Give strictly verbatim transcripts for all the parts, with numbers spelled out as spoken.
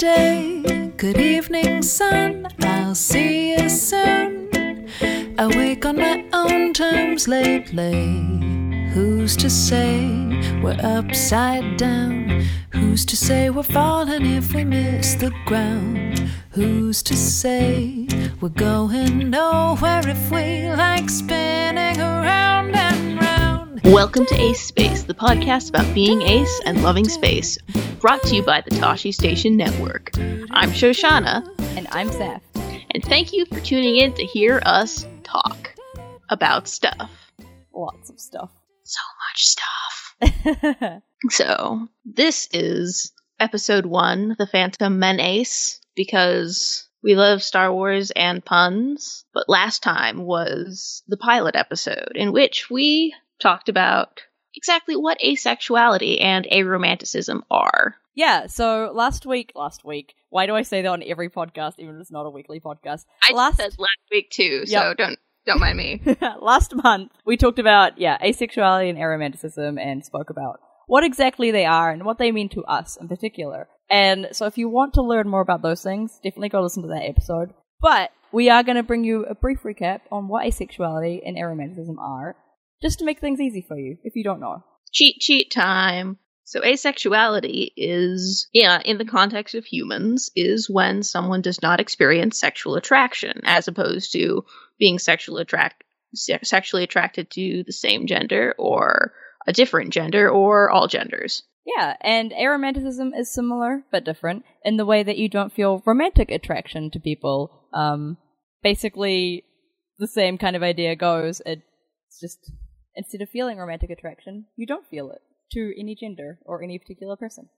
day. Good evening, sun. I'll see you soon. I wake on my own terms lately. Who's to say we're upside down? Who's to say we're falling if we miss the ground? Who's to say we're going nowhere if we like spinning around and round? Welcome to Ace Space, the podcast about being ace and loving space, brought to you by the Tosche Station Network. I'm Shoshana. And I'm Seth. And thank you for tuning in to hear us talk about stuff. Lots of stuff. So much stuff. So, this is episode one, The Phantom Menace, because we love Star Wars and puns, but last time was the pilot episode, in which we talked about exactly what asexuality and aromanticism are. Yeah, so last week, last week, why do I say that on every podcast, even if it's not a weekly podcast? I last... said last week too, so yep. don't don't mind me. Last month, we talked about, yeah, asexuality and aromanticism and spoke about what exactly they are and what they mean to us in particular. And so if you want to learn more about those things, definitely go listen to that episode. But we are going to bring you a brief recap on what asexuality and aromanticism are, just to make things easy for you, if you don't know. Cheat, cheat time. So asexuality is, yeah, in the context of humans, is when someone does not experience sexual attraction, as opposed to being sexual attract- se- sexually attracted to the same gender or a different gender or all genders. Yeah, and aromanticism is similar but different in the way that you don't feel romantic attraction to people. Um, basically, the same kind of idea goes. It's just, instead of feeling romantic attraction, you don't feel it to any gender or any particular person.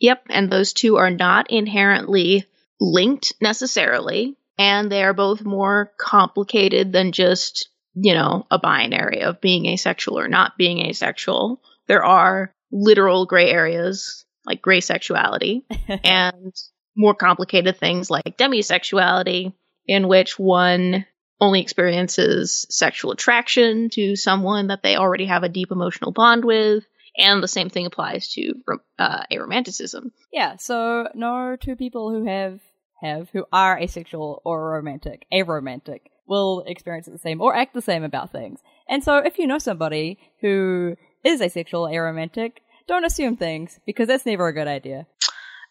Yep, and those two are not inherently linked necessarily, and they are both more complicated than just, you know, a binary of being asexual or not being asexual. There are literal gray areas, like gray sexuality, and more complicated things like demisexuality, in which one only experiences sexual attraction to someone that they already have a deep emotional bond with, and the same thing applies to uh, aromanticism. Yeah, so no two people who have, have who are asexual or romantic, aromantic, will experience the same or act the same about things. And so if you know somebody who is asexual, aromantic, don't assume things, because that's never a good idea.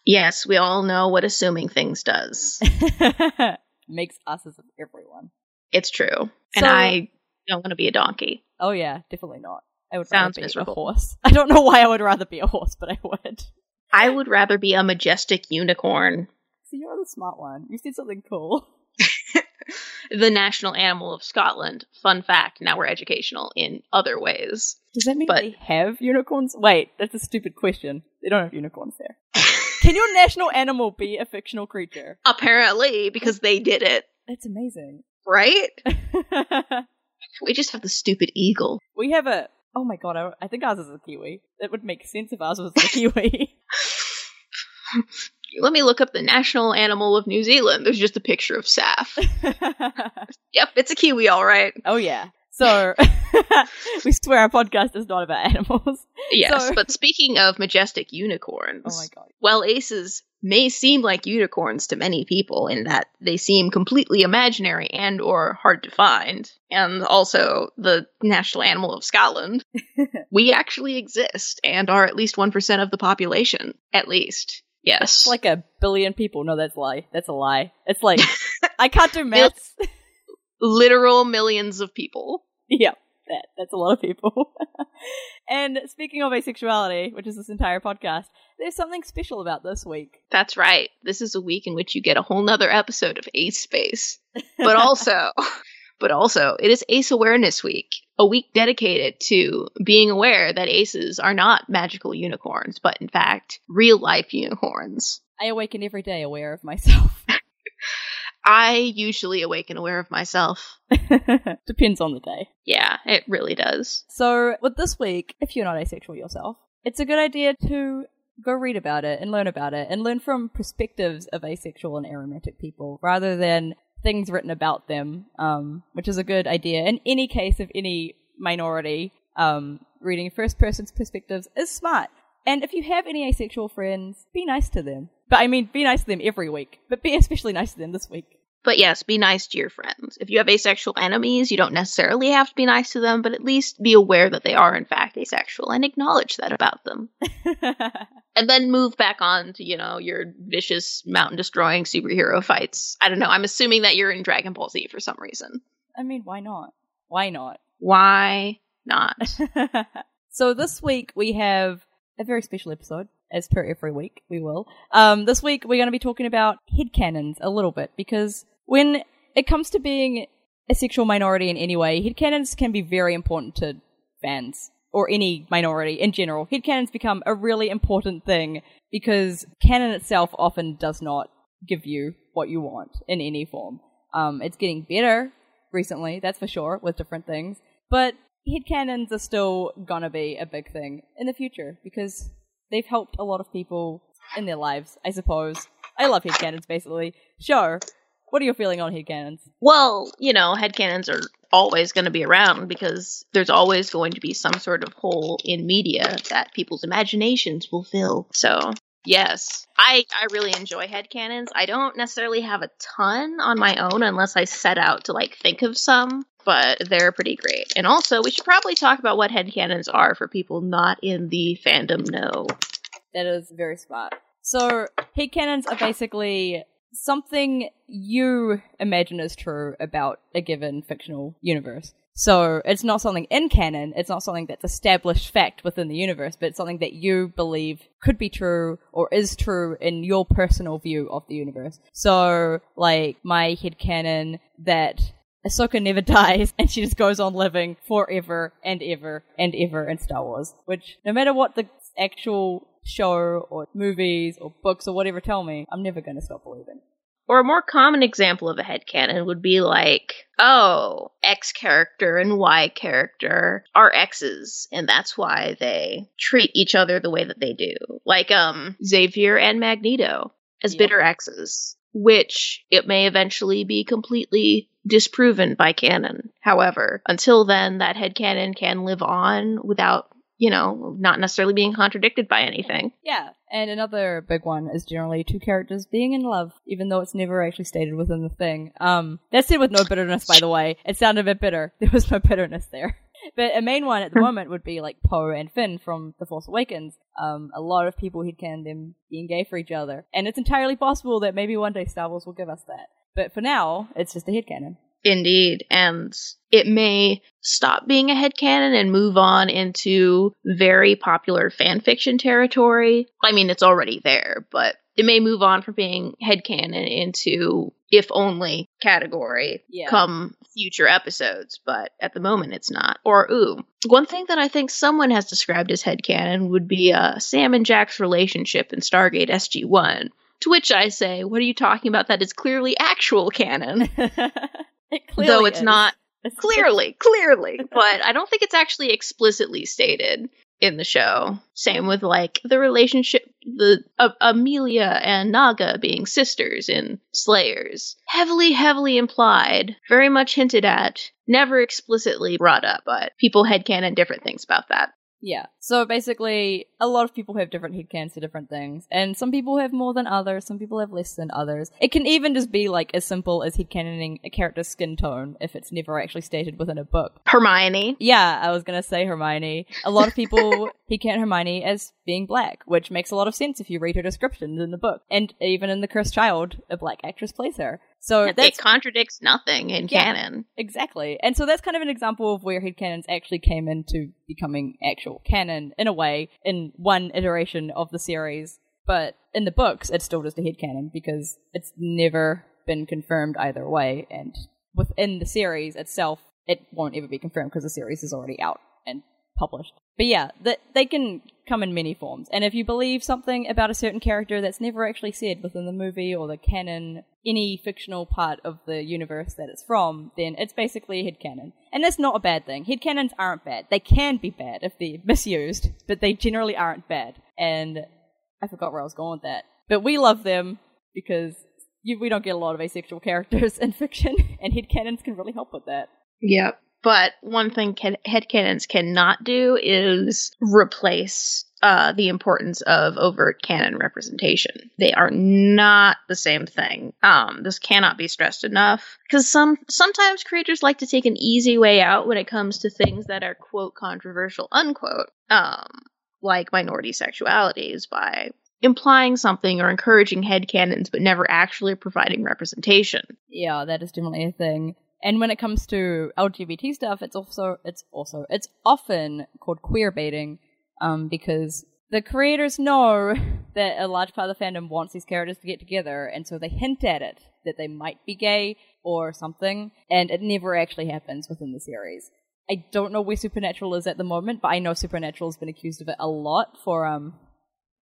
Yes, we all know what assuming things does. Makes us as everyone. It's true. So, and I don't want to be a donkey. Oh yeah, definitely not. I would Sounds rather be miserable. a horse. I don't know why I would rather be a horse, but I would. I would rather be a majestic unicorn. See, you're the smart one. You said something cool. The national animal of Scotland. Fun fact, now we're educational in other ways. Does that mean but, they have unicorns? Wait, that's a stupid question. They don't have unicorns there. Can your national animal be a fictional creature? Apparently, because they did it. That's amazing. Right? We just have the stupid eagle. We have a... Oh my god, I, I think ours is a kiwi. That would make sense if ours was a kiwi. Let me look up the national animal of New Zealand. There's just a picture of Saf. Yep, it's a kiwi, all right. Oh, yeah. So, we swear our podcast is not about animals. Yes, so, but speaking of majestic unicorns, oh my God. Well, aces may seem like unicorns to many people in that they seem completely imaginary and or hard to find, and also the national animal of Scotland, we actually exist and are at least one percent of the population, at least. Yes. That's like a billion people. No, that's a lie. That's a lie. It's like, I can't do maths. It's literal millions of people. Yeah, that, that's a lot of people. And speaking of asexuality, which is this entire podcast, there's something special about this week. That's right. This is a week in which you get a whole nother episode of Ace Space. But also, but also, it is Ace Awareness Week, a week dedicated to being aware that aces are not magical unicorns, but in fact, real-life unicorns. I awaken every day aware of myself. I usually awaken aware of myself. Depends on the day. Yeah, it really does. So, with this week, if you're not asexual yourself, it's a good idea to go read about it and learn about it and learn from perspectives of asexual and aromantic people rather than things written about them, um, which is a good idea. In any case of any minority, um, reading first person's perspectives is smart. And if you have any asexual friends, be nice to them. But I mean, be nice to them every week. But be especially nice to them this week. But yes, be nice to your friends. If you have asexual enemies, you don't necessarily have to be nice to them, but at least be aware that they are, in fact, asexual and acknowledge that about them. And then move back on to, you know, your vicious, mountain-destroying superhero fights. I don't know. I'm assuming that you're in Dragon Ball Z for some reason. I mean, why not? Why not? Why not? So this week we have a very special episode. As per every week, we will. Um, this week, we're going to be talking about headcanons a little bit, because when it comes to being a sexual minority in any way, headcanons can be very important to fans, or any minority in general. Headcanons become a really important thing, because canon itself often does not give you what you want in any form. Um, it's getting better recently, that's for sure, with different things, but headcanons are still going to be a big thing in the future, because they've helped a lot of people in their lives, I suppose. I love headcanons, basically. Sure, what are your feelings on headcanons? Well, you know, headcanons are always going to be around because there's always going to be some sort of hole in media that people's imaginations will fill. So, yes, I, I really enjoy headcanons. I don't necessarily have a ton on my own unless I set out to, like, think of some. But they're pretty great. And also, we should probably talk about what headcanons are for people not in the fandom know. That is very smart. So, headcanons are basically something you imagine is true about a given fictional universe. So, it's not something in canon, it's not something that's established fact within the universe, but it's something that you believe could be true or is true in your personal view of the universe. So, like, my headcanon that Ahsoka never dies, and she just goes on living forever and ever and ever in Star Wars, which no matter what the actual show or movies or books or whatever tell me, I'm never going to stop believing. Or a more common example of a headcanon would be like, oh, X character and Y character are exes, and that's why they treat each other the way that they do. Like um, Xavier and Magneto as yeah. bitter exes, which it may eventually be completely disproven by canon. However, until then, that headcanon can live on without, you know, not necessarily being contradicted by anything. Yeah, and another big one is generally two characters being in love, even though it's never actually stated within the thing. Um, that's said with no bitterness, by the way. It sounded a bit bitter. There was no bitterness there. But a main one at the moment would be like Poe and Finn from The Force Awakens. Um, a lot of people headcanon them being gay for each other. And it's entirely possible that maybe one day Star Wars will give us that. But for now, it's just a headcanon. Indeed, and it may stop being a headcanon and move on into very popular fanfiction territory. I mean, it's already there, but it may move on from being headcanon into if-only category yeah. come future episodes, but at the moment it's not. Or, ooh, one thing that I think someone has described as headcanon would be uh, Sam and Jack's relationship in Stargate S G one. To which I say, what are you talking about? That is clearly actual canon. It clearly Though it's is. not, clearly, clearly. But I don't think it's actually explicitly stated in the show. Same with, like, the relationship, the uh, Amelia and Naga being sisters in Slayers. Heavily, heavily implied, very much hinted at, never explicitly brought up, but people headcanon different things about that. Yeah, so basically, a lot of people have different headcanons to different things, and some people have more than others, some people have less than others. It can even just be, like, as simple as headcanoning a character's skin tone, if it's never actually stated within a book. Hermione. Yeah, I was gonna say Hermione. A lot of people headcanon Hermione as being black, which makes a lot of sense if you read her descriptions in the book. And even in The Cursed Child, a black actress plays her. So yeah, it contradicts nothing in yeah, canon. Exactly. And so that's kind of an example of where headcanons actually came into becoming actual canon, in a way, in one iteration of the series. But in the books, it's still just a headcanon because it's never been confirmed either way. And within the series itself, it won't ever be confirmed because the series is already out and published. But yeah, that they can come in many forms. And if you believe something about a certain character that's never actually said within the movie or the canon, any fictional part of the universe that it's from, then it's basically headcanon. And that's not a bad thing. Headcanons aren't bad. They can be bad if they're misused, but they generally aren't bad. And I forgot where I was going with that. But we love them because you, we don't get a lot of asexual characters in fiction, and headcanons can really help with that. Yep. But one thing can, headcanons cannot do is replace uh, the importance of overt canon representation. They are not the same thing. Um, this cannot be stressed enough, because some sometimes creators like to take an easy way out when it comes to things that are, quote, controversial, unquote, um, like minority sexualities, by implying something or encouraging headcanons, but never actually providing representation. Yeah, that is definitely a thing. And when it comes to L G B T stuff, it's also it's also it's often called queer baiting, um, because the creators know that a large part of the fandom wants these characters to get together, and so they hint at it that they might be gay or something, and it never actually happens within the series. I don't know where Supernatural is at the moment, but I know Supernatural's been accused of it a lot for um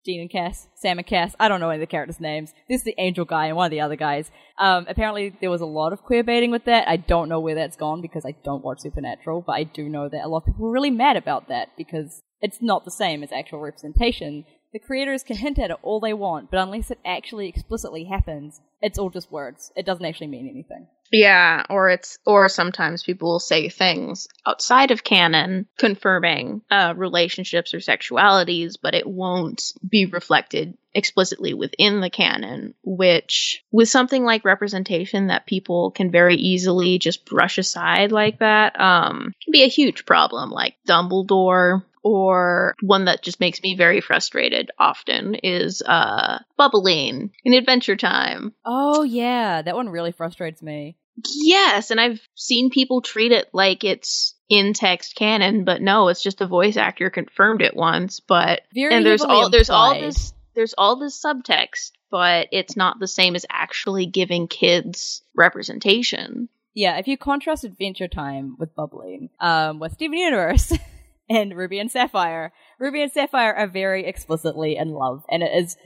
Dean and Cass, Sam and Cass. I don't know any of the characters' names. This is the angel guy and one of the other guys. Um, apparently there was a lot of queer baiting with that. I don't know where that's gone because I don't watch Supernatural, but I do know that a lot of people were really mad about that because it's not the same as actual representation. The creators can hint at it all they want, but unless it actually explicitly happens, it's all just words. It doesn't actually mean anything. Yeah, or it's or sometimes people will say things outside of canon confirming uh, relationships or sexualities, but it won't be reflected explicitly within the canon, which with something like representation that people can very easily just brush aside like that, um, can be a huge problem. Like Dumbledore, or one that just makes me very frustrated often is uh, Bubbline in Adventure Time. Oh yeah, that one really frustrates me. Yes, and I've seen people treat it like it's in text canon, but no, it's just a voice actor confirmed it once. But very and there's all there's implied. all this there's all this subtext, but it's not the same as actually giving kids representation. Yeah, if you contrast Adventure Time with Bubbline, um, with Steven Universe. And Ruby and Sapphire. Ruby and Sapphire are very explicitly in love, and it is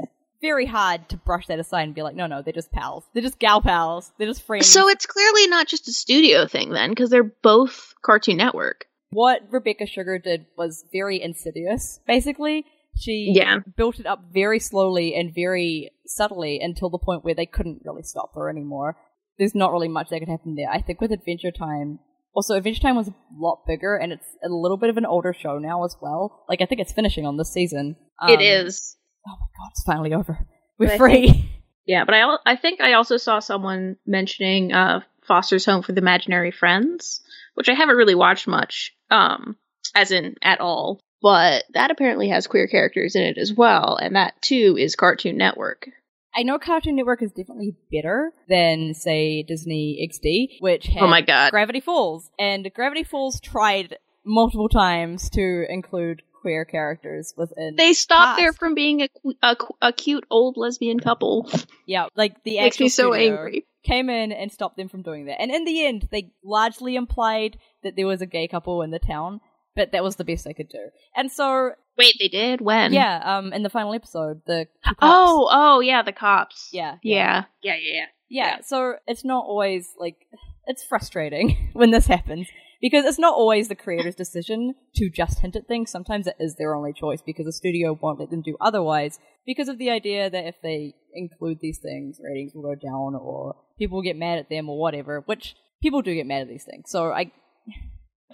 very hard to brush that aside and be like, no, no, they're just pals. They're just gal pals. They're just friends. So it's clearly not just a studio thing then, because they're both Cartoon Network. What Rebecca Sugar did was very insidious, basically. She yeah. built it up very slowly and very subtly until the point where they couldn't really stop her anymore. There's not really much that could happen there. I think with Adventure Time... Also, Adventure Time was a lot bigger, and it's a little bit of an older show now as well. Like, I think it's finishing on this season. Um, it is. Oh my god, it's finally over. We're but free. I think, yeah, but I I think I also saw someone mentioning uh, Foster's Home for the Imaginary Friends, which I haven't really watched much, um, as in at all. But that apparently has queer characters in it as well, and that too is Cartoon Network. I know Cartoon Network is definitely better than, say, Disney X D, which had oh my God. Gravity Falls. And Gravity Falls tried multiple times to include queer characters within. They stopped there from being a, a, a cute old lesbian couple. Yeah, like the actual makes me so angry. Came in and stopped them from doing that. And in the end, they largely implied that there was a gay couple in the town, but that was the best they could do. And so... Wait, they did? When? Yeah, um, in the final episode, the cops. Oh, oh, yeah, the cops. Yeah. Yeah. Yeah, yeah, yeah. Yeah, yeah. So it's not always, like, it's frustrating when this happens, because it's not always the creator's decision to just hint at things. Sometimes it is their only choice, because the studio won't let them do otherwise, because of the idea that if they include these things, ratings will go down, or people will get mad at them, or whatever, which people do get mad at these things, so I...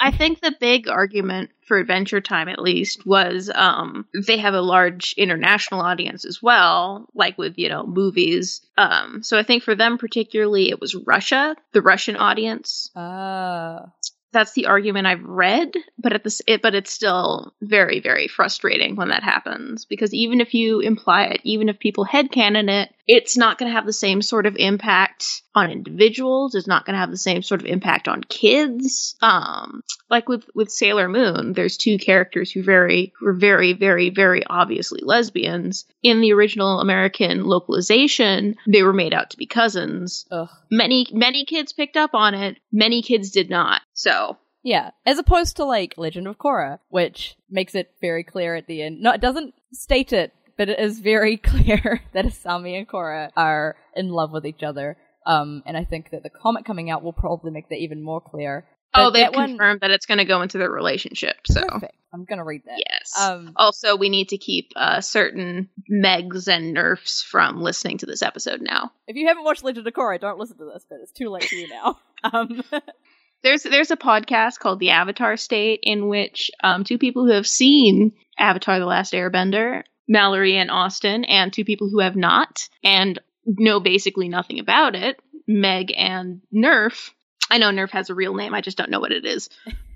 I think the big argument for Adventure Time, at least, was um, they have a large international audience as well, like with, you know, movies. Um, so I think for them particularly, it was Russia, the Russian audience. Uh. That's the argument I've read, but at this, it, but it's still very, very frustrating when that happens, because even if you imply it, even if people headcanon it, it's not going to have the same sort of impact on individuals. It's not going to have the same sort of impact on kids. Um, like with, with Sailor Moon, there's two characters who very were very, very, very obviously lesbians. In the original American localization, they were made out to be cousins. Ugh. Many, many kids picked up on it. Many kids did not. So... Yeah, as opposed to, like, Legend of Korra, which makes it very clear at the end. No, it doesn't state it, but it is very clear that Asami and Korra are in love with each other. Um, and I think that the comic coming out will probably make that even more clear. But oh, they've confirmed one... that it's going to go into their relationship, so... Perfect. I'm going to read that. Yes. Um, also, we need to keep uh, certain Megs and Nerfs from listening to this episode now. If you haven't watched Legend of Korra, don't listen to this, but it's too late for you now. Um... There's there's a podcast called The Avatar State in which um, two people who have seen Avatar: The Last Airbender, Mallory and Austin, and two people who have not and know basically nothing about it, Meg and Nerf. I know Nerf has a real name. I just don't know what it is.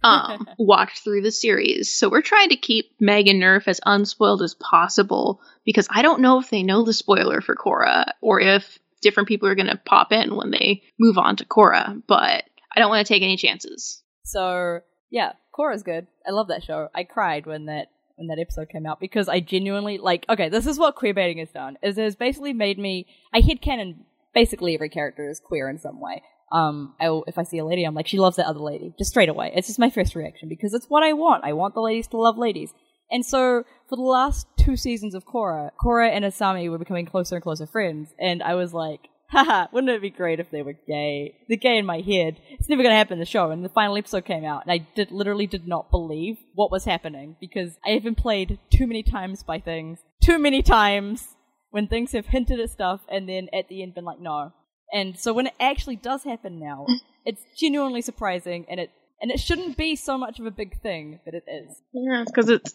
Um, walked through the series. So we're trying to keep Meg and Nerf as unspoiled as possible because I don't know if they know the spoiler for Korra or if different people are going to pop in when they move on to Korra. But I don't want to take any chances. So, yeah, Korra's good. I love that show. I cried when that when that episode came out because I genuinely, like, okay, this is what queerbaiting has done, is it has basically made me, I headcanon basically every character is queer in some way. Um, I, if I see a lady, I'm like, she loves that other lady, just straight away. It's just my first reaction because it's what I want. I want the ladies to love ladies. And so for the last two seasons of Korra, Korra and Asami were becoming closer and closer friends. And I was like, haha, wouldn't it be great if they were gay? They're gay in my head. It's never going to happen in the show. And the final episode came out, and I did literally did not believe what was happening because I have been played too many times by things. Too many times when things have hinted at stuff and then at the end been like, no. And so when it actually does happen now, it's genuinely surprising, and it and it shouldn't be so much of a big thing, but it is. Yeah, because it's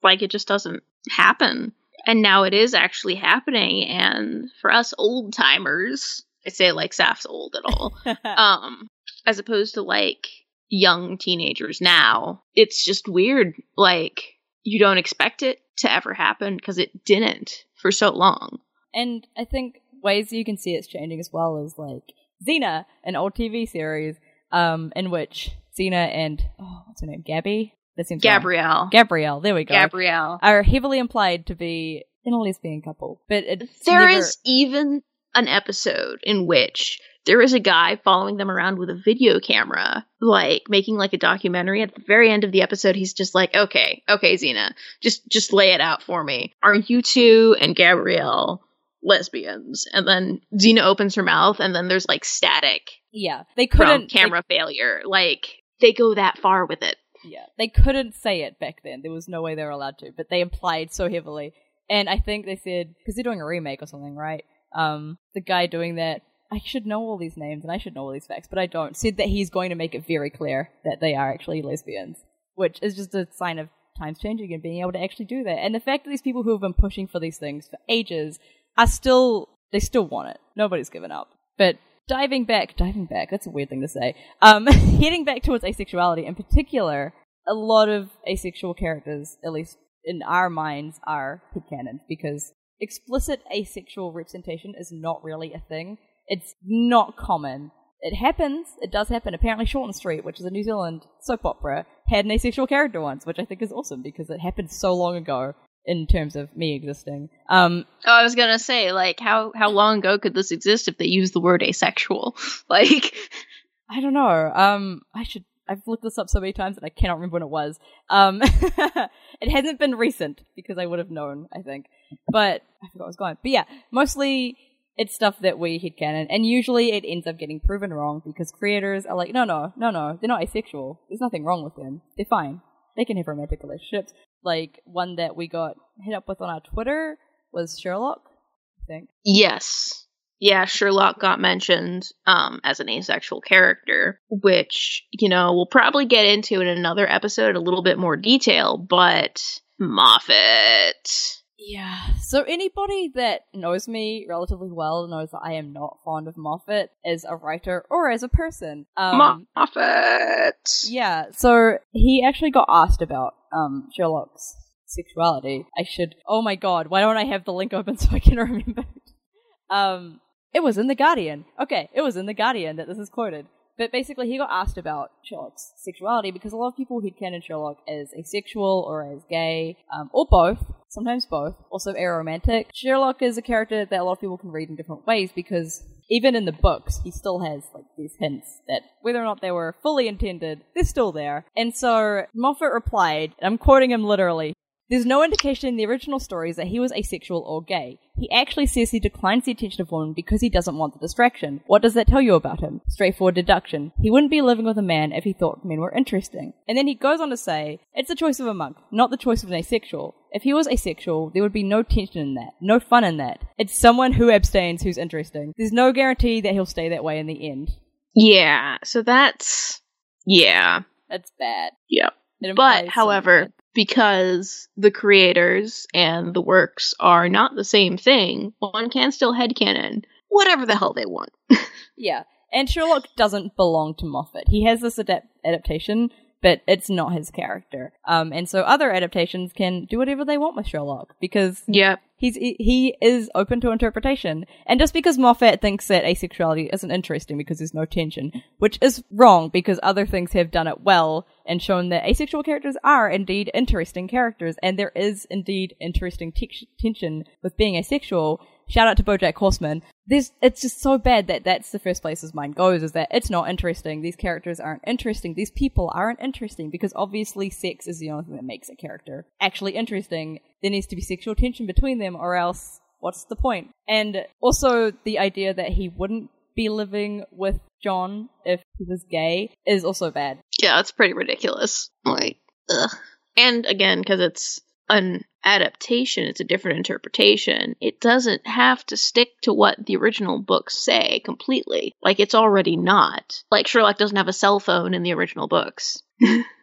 like it just doesn't happen. And now it is actually happening, and for us old timers, I say like Saf's old at all, um, as opposed to like young teenagers now, it's just weird. Like, you don't expect it to ever happen because it didn't for so long. And I think ways you can see it's changing as well is like Xena, an old T V series, um, in which Xena and, oh, what's her name, Gabby? That seems Gabrielle. Right. Gabrielle, there we go. Gabrielle. Are heavily implied to be in a lesbian couple. But there never... is even an episode in which there is a guy following them around with a video camera, like making like a documentary. At the very end of the episode, he's just like, okay, okay, Xena, just, just lay it out for me. Are you two and Gabrielle lesbians? And then Xena opens her mouth and then there's like static. Yeah. They couldn't. From camera they... failure. Like, they go that far with it. Yeah, they couldn't say it back then. There was no way they were allowed to, but they implied so heavily. And I think they said, because they're doing a remake or something, right? Um, the guy doing that, I should know all these names and I should know all these facts, but I don't, said that he's going to make it very clear that they are actually lesbians, which is just a sign of times changing and being able to actually do that. And the fact that these people who have been pushing for these things for ages are still, they still want it. Nobody's given up. But Diving back, diving back, that's a weird thing to say. Um, heading back towards asexuality in particular, a lot of asexual characters, at least in our minds, are headcanon because explicit asexual representation is not really a thing. It's not common. It happens, it does happen. Apparently Shorten Street, which is a New Zealand soap opera, had an asexual character once, which I think is awesome because it happened so long ago in terms of me existing. Um, oh, I was going to say, like, how, how long ago could this exist if they used the word asexual? Like, I don't know. Um, I should, I've looked this up so many times that I cannot remember when it was. Um, it hasn't been recent because I would have known, I think. But I forgot what was going. But yeah, mostly it's stuff that we headcanon, and usually it ends up getting proven wrong because creators are like, no, no, no, no, they're not asexual. There's nothing wrong with them. They're fine. They can have romantic relationships. Like, one that we got hit up with on our Twitter was Sherlock, I think. Yes. Yeah, Sherlock got mentioned um, as an asexual character, which, you know, we'll probably get into in another episode a little bit more detail, but Moffat. Yeah. So anybody that knows me relatively well knows that I am not fond of Moffat as a writer or as a person. Um, Moffat! Yeah. So he actually got asked about um, Sherlock's sexuality. I should... Oh my god, why don't I have the link open so I can remember it? Um, it was in The Guardian. Okay, it was in The Guardian that this is quoted. But basically he got asked about Sherlock's sexuality because a lot of people headcanon Sherlock as asexual or as gay, um, or both, sometimes both, also aromantic. Sherlock is a character that a lot of people can read in different ways because even in the books he still has like these hints that whether or not they were fully intended, they're still there. And so Moffat replied, and I'm quoting him literally, "There's no indication in the original stories that he was asexual or gay. He actually says he declines the attention of women because he doesn't want the distraction. What does that tell you about him? Straightforward deduction. He wouldn't be living with a man if he thought men were interesting." And then he goes on to say, "It's the choice of a monk, not the choice of an asexual. If he was asexual, there would be no tension in that, no fun in that. It's someone who abstains who's interesting. There's no guarantee that he'll stay that way in the end." Yeah, so that's... Yeah. That's bad. Yeah. But, however, because the creators and the works are not the same thing, one can still headcanon whatever the hell they want. Yeah. And Sherlock doesn't belong to Moffat. He has this adap- adaptation, but it's not his character. Um, and so other adaptations can do whatever they want with Sherlock, because yeah, he's he is open to interpretation. And just because Moffat thinks that asexuality isn't interesting because there's no tension, which is wrong, because other things have done it well and shown that asexual characters are indeed interesting characters, and there is indeed interesting te- tension with being asexual. Shout out to BoJack Horseman. This, it's just so bad that that's the first place his mind goes, is that it's not interesting. These characters aren't interesting. These people aren't interesting, because obviously sex is the only thing that makes a character actually interesting. There needs to be sexual tension between them, or else what's the point? And also the idea that he wouldn't be living with John if he was gay is also bad. Yeah, it's pretty ridiculous. Like, ugh. And again, because it's an adaptation, it's a different interpretation. It doesn't have to stick to what the original books say completely. Like, it's already not. Like, Sherlock doesn't have a cell phone in the original books.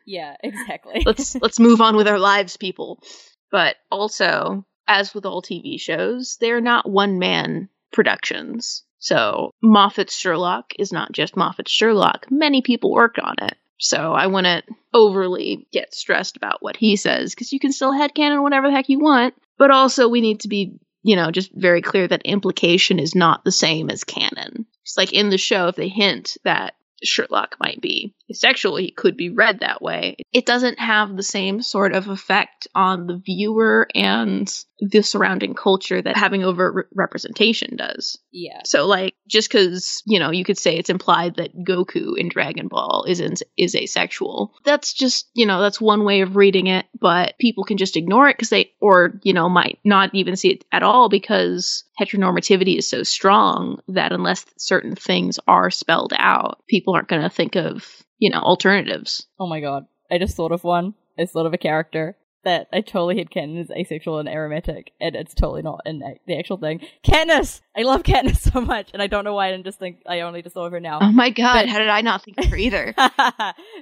Yeah, exactly. let's let's move on with our lives, people. But also, as with all T V shows, they're not one-man productions. So, Moffat's Sherlock is not just Moffat's Sherlock. Many people worked on it. So I wouldn't overly get stressed about what he says, because you can still headcanon whatever the heck you want. But also we need to be, you know, just very clear that implication is not the same as canon. It's like in the show, if they hint that Sherlock might be asexual, he could be read that way. It doesn't have the same sort of effect on the viewer and the surrounding culture that having overt re- representation does. Yeah. So, like, just because, you know, you could say it's implied that Goku in Dragon Ball is in- is asexual. That's just, you know, that's one way of reading it, but people can just ignore it because they, or, you know, might not even see it at all, because heteronormativity is so strong that unless certain things are spelled out, people aren't going to think of, you know, alternatives. Oh my god. I just thought of one. It's sort of a character that I totally had canon is asexual and aromantic, and it's totally not in the actual thing. Katniss! I love Katniss so much, and I don't know why I didn't just think, I only just thought of her now. Oh my god, but how did I not think of her either?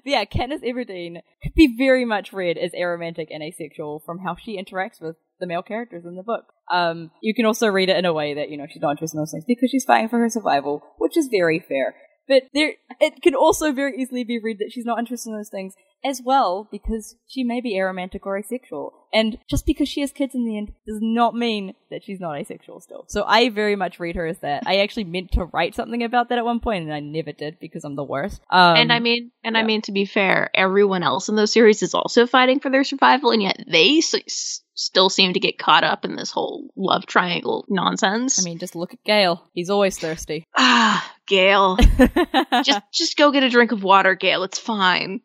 Yeah, Katniss Everdeen could be very much read as aromantic and asexual from how she interacts with the male characters in the book. Um, you can also read it in a way that, you know, she's not interested in those things because she's fighting for her survival, which is very fair. But there, it can also very easily be read that she's not interested in those things as well, because she may be aromantic or asexual. And just because she has kids in the end does not mean that she's not asexual still. So I very much read her as that. I actually meant to write something about that at one point, and I never did because I'm the worst. Um, and I mean, and yeah. I mean, to be fair, everyone else in those series is also fighting for their survival, and yet they s- s- still seem to get caught up in this whole love triangle nonsense. I mean, just look at Gale. He's always thirsty. Ah, Gale. just, just go get a drink of water, Gale. It's fine.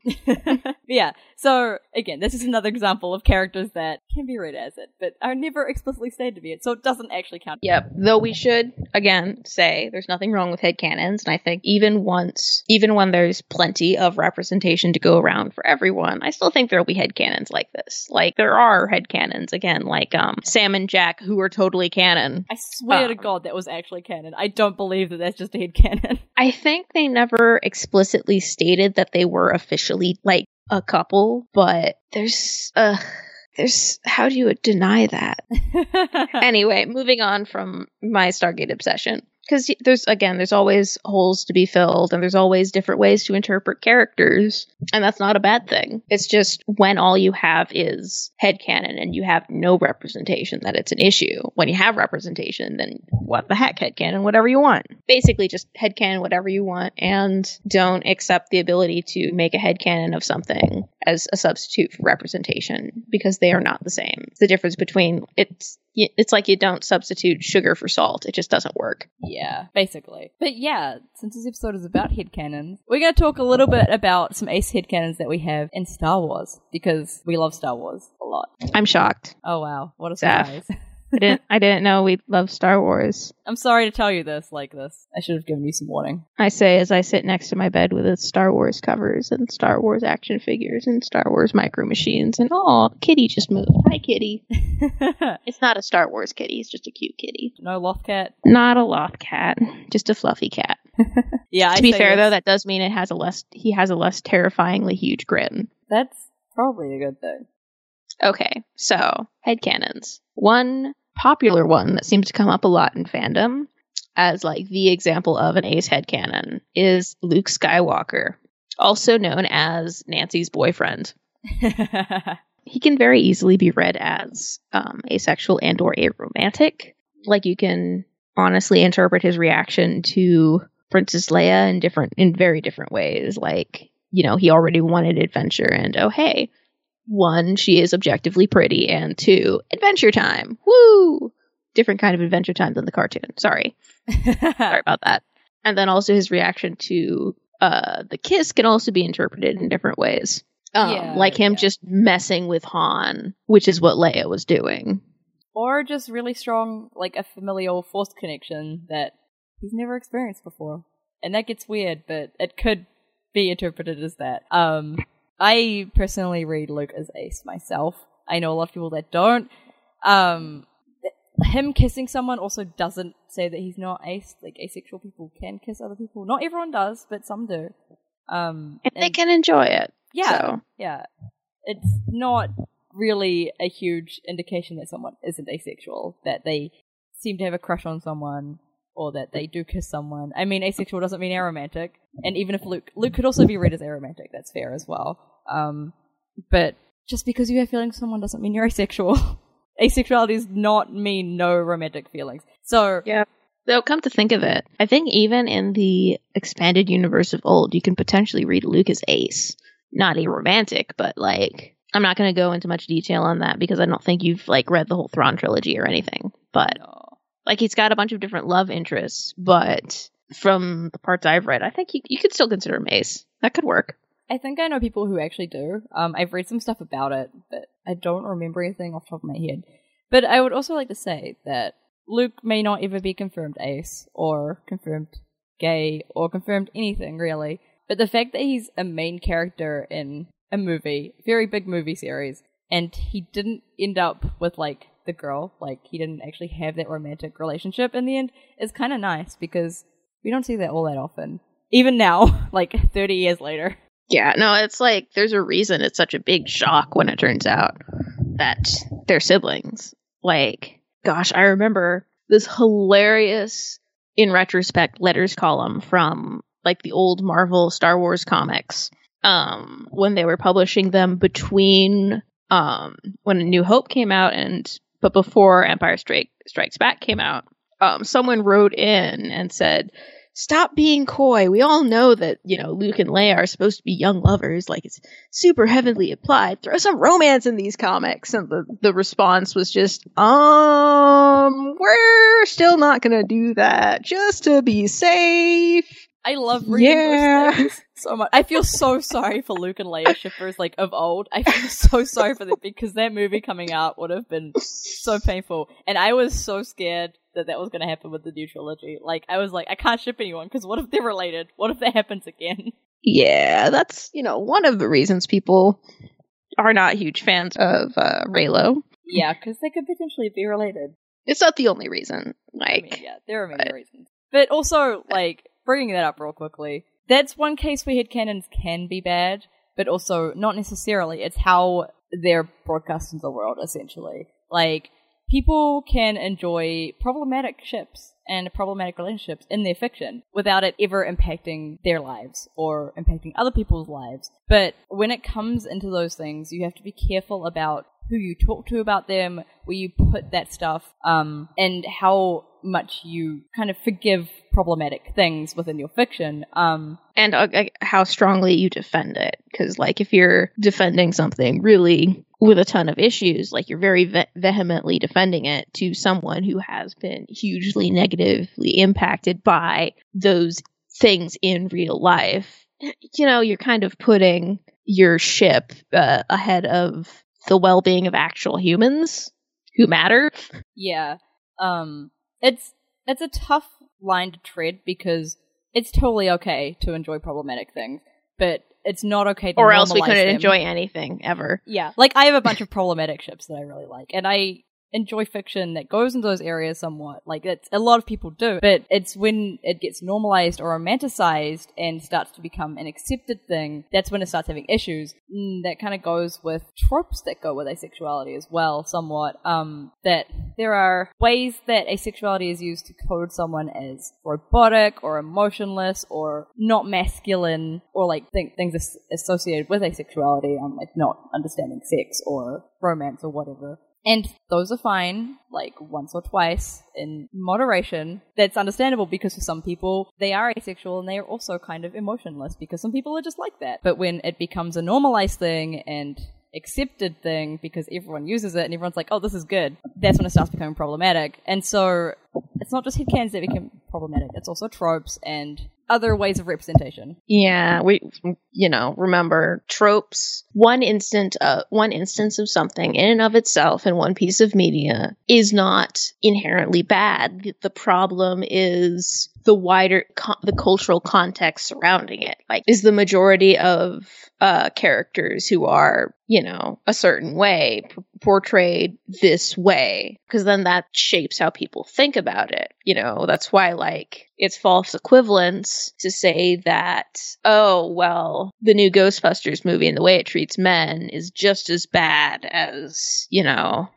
Yeah. So, again, this is another example of characters that can be read as it, but are never explicitly stated to be it, so it doesn't actually count. Yep, though we should, again, say there's nothing wrong with headcanons, and I think even once, even when there's plenty of representation to go around for everyone, I still think there will be headcanons like this. Like, there are headcanons, again, like um, Sam and Jack, who are totally canon. I swear um, to God that was actually canon. I don't believe that that's just a headcanon. I think they never explicitly stated that they were officially, like, a couple, but there's uh there's how do you deny that? Anyway, moving on from my Stargate obsession, because there's again there's always holes to be filled, and there's always different ways to interpret characters, and that's not a bad thing. It's just when all you have is headcanon and you have no representation, that it's an issue. When you have representation, then what the heck, headcanon whatever you want. Basically, just headcanon whatever you want, and don't accept the ability to make a headcanon of something as a substitute for representation, because they are not the same. It's the difference between it's It's like you don't substitute sugar for salt. It just doesn't work. Yeah, basically. But yeah, since this episode is about headcanons, we're going to talk a little bit about some ace headcanons that we have in Star Wars, because we love Star Wars a lot. I'm shocked. Oh, wow. What a surprise. I didn't, I didn't know we loved Star Wars. I'm sorry to tell you this like this. I should have given you some warning. I say as I sit next to my bed with its Star Wars covers and Star Wars action figures and Star Wars micro machines. And oh, kitty just moved. Hi, kitty. It's not a Star Wars kitty. It's just a cute kitty. No loft cat? Not a loft cat. Just a fluffy cat. Yeah. I to be fair, though, that does mean it has a less. He has a less terrifyingly huge grin. That's probably a good thing. Okay, so headcanons. One popular one that seems to come up a lot in fandom as like the example of an ace headcanon is Luke Skywalker, also known as Nancy's boyfriend. He can very easily be read as um, asexual and or aromantic. Like, you can honestly interpret his reaction to Princess Leia in different, in very different ways. Like, you know, he already wanted adventure, and oh hey, one, she is objectively pretty, and two, Adventure Time. Woo! Different kind of Adventure Time than the cartoon. Sorry. Sorry about that. And then also his reaction to uh, the kiss can also be interpreted in different ways. Um, yeah, like him yeah. just messing with Han, which is what Leia was doing. Or just really strong, like a familial force connection that he's never experienced before. And that gets weird, but it could be interpreted as that. Um... I personally read Luke as ace myself. I know a lot of people that don't. Um, th- him kissing someone also doesn't say that he's not ace. Like, asexual people can kiss other people. Not everyone does, but some do. Um, and, and they can enjoy it. Yeah. So. Yeah. It's not really a huge indication that someone isn't asexual, that they seem to have a crush on someone or that they do kiss someone. I mean, asexual doesn't mean aromantic. And even if Luke... Luke could also be read as aromantic. That's fair as well. Um, but just because you have feelings for someone doesn't mean you're asexual. Asexuality does not mean no romantic feelings. So... Yeah. Though, come to think of it, I think even in the expanded universe of old, you can potentially read Luke as ace. Not aromantic, but, like... I'm not going to go into much detail on that because I don't think you've, like, read the whole Thrawn trilogy or anything. But... No. Like, he's got a bunch of different love interests, but from the parts I've read, I think you, you could still consider him ace. That could work. I think I know people who actually do. Um, I've read some stuff about it, but I don't remember anything off the top of my head. But I would also like to say that Luke may not ever be confirmed ace, or confirmed gay, or confirmed anything, really. But the fact that he's a main character in a movie, very big movie series, and he didn't end up with, like, the girl, like he didn't actually have that romantic relationship in the end, is kind of nice because we don't see that all that often, even now, like thirty years later. Yeah, no, it's like there's a reason it's such a big shock when it turns out that they're siblings. Like, gosh, I remember this hilarious, in retrospect, letters column from like the old Marvel Star Wars comics um, when they were publishing them between um, when A New Hope came out and But before Empire Strike, Strikes Back came out, um, someone wrote in and said, "Stop being coy. We all know that, you know, Luke and Leia are supposed to be young lovers. Like, it's super heavily applied. Throw some romance in these comics." And the, the response was just, um, we're still not going to do that just to be safe. I love reading yeah. those things so much. I feel so sorry for Luke and Leia shippers, like, of old. I feel so sorry for them because that movie coming out would have been so painful. And I was so scared that that was going to happen with the new trilogy. Like, I was like, I can't ship anyone because what if they're related? What if that happens again? Yeah, that's, you know, one of the reasons people are not huge fans of uh, Reylo. Yeah, because they could potentially be related. It's not the only reason. Like, I mean, yeah, there are many but, reasons. But also, like... Bringing that up real quickly, that's one case where headcanons can be bad, but also not necessarily. It's how they're broadcast in the world, essentially. Like, people can enjoy problematic ships and problematic relationships in their fiction without it ever impacting their lives or impacting other people's lives. But when it comes into those things, you have to be careful about who you talk to about them, where you put that stuff, um, and how much you kind of forgive problematic things within your fiction. Um, and uh, how strongly you defend it. Because, like, if you're defending something really with a ton of issues, like, you're very ve- vehemently defending it to someone who has been hugely negatively impacted by those things in real life, you know, you're kind of putting your ship uh, ahead of the well-being of actual humans who matter. Yeah. Um, it's it's a tough line to tread because it's totally okay to enjoy problematic things, but it's not okay to normalize them. Or else we couldn't enjoy anything ever. Yeah. Like, I have a bunch of problematic ships that I really like, and I enjoy fiction that goes into those areas somewhat. Like, it's, a lot of people do, but it's when it gets normalized or romanticized and starts to become an accepted thing, that's when it starts having issues. Mm, that kind of goes with tropes that go with asexuality as well, somewhat. Um, that there are ways that asexuality is used to code someone as robotic or emotionless or not masculine, or like th- things associated with asexuality, um, like not understanding sex or romance or whatever. And those are fine, like once or twice in moderation. That's understandable because for some people, they are asexual and they are also kind of emotionless because some people are just like that. But when it becomes a normalized thing and accepted thing because everyone uses it and everyone's like, oh, this is good, that's when it starts becoming problematic. And so it's not just headcanons that become problematic, it's also tropes and other ways of representation. Yeah, we, you know, remember tropes. One instant, uh, one instance of something in and of itself in one piece of media is not inherently bad. The problem is the wider, co- the cultural context surrounding it. Like, is the majority of uh, characters who are, you know, a certain way p- portrayed this way? Because then that shapes how people think about it. You know, that's why, like, it's false equivalence to say that, oh, well, the new Ghostbusters movie and the way it treats men is just as bad as, you know,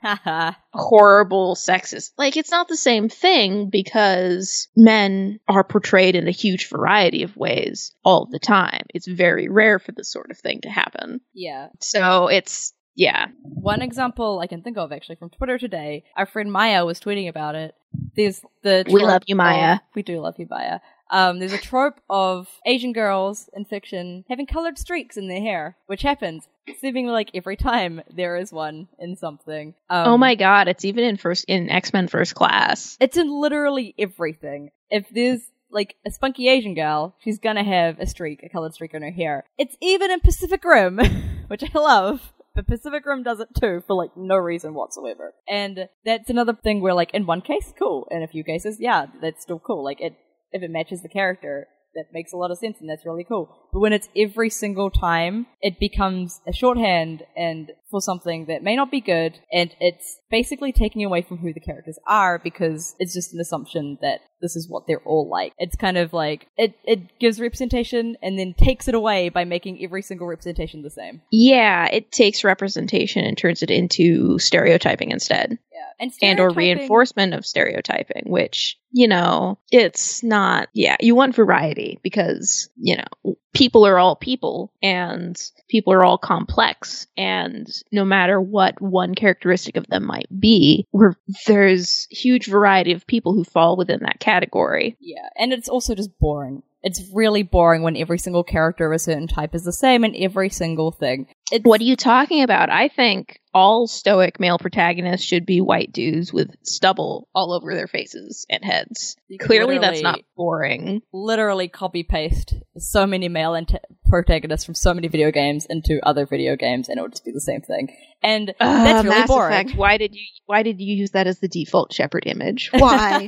horrible sexist. Like, it's not the same thing because men are portrayed in a huge variety of ways all the time. It's very rare for this sort of thing to happen. Yeah. So it's, yeah. One example I can think of, actually, from Twitter today, our friend Maya was tweeting about it. There's the trope. We love you, Maya. Of, we do love you, Maya. Um, there's a trope of Asian girls in fiction having colored streaks in their hair, which happens seemingly like every time there is one in something. Um, oh my god, it's even in first in X-Men First Class. It's in literally everything. If there's like a spunky Asian girl, she's gonna have a streak, a colored streak in her hair. It's even in Pacific Rim, which I love. But Pacific Rim does it too for like no reason whatsoever. And that's another thing where like in one case, cool. In a few cases, yeah, that's still cool. Like it, if it matches the character, that makes a lot of sense and that's really cool. But when it's every single time, it becomes a shorthand and for something that may not be good, and it's basically taking away from who the characters are because it's just an assumption that this is what they're all like. It's kind of like, it, it gives representation and then takes it away by making every single representation the same. Yeah, it takes representation and turns it into stereotyping instead. Yeah. And, stereotyping- and or reinforcement of stereotyping, which, you know, it's not, yeah, you want variety because, you know, people are all people and people are all complex, and no matter what one characteristic of them might be, we're, there's huge variety of people who fall within that category. Yeah, and it's also just boring. It's really boring when every single character of a certain type is the same in every single thing. It's- what are you talking about? I think all stoic male protagonists should be white dudes with stubble all over their faces and heads. Clearly that's not boring. Literally copy-paste so many male ant- protagonists from so many video games into other video games and it would just be the same thing. And uh, that's really Mass boring. Effect. Why did you, why did you use that as the default Shepard image? Why?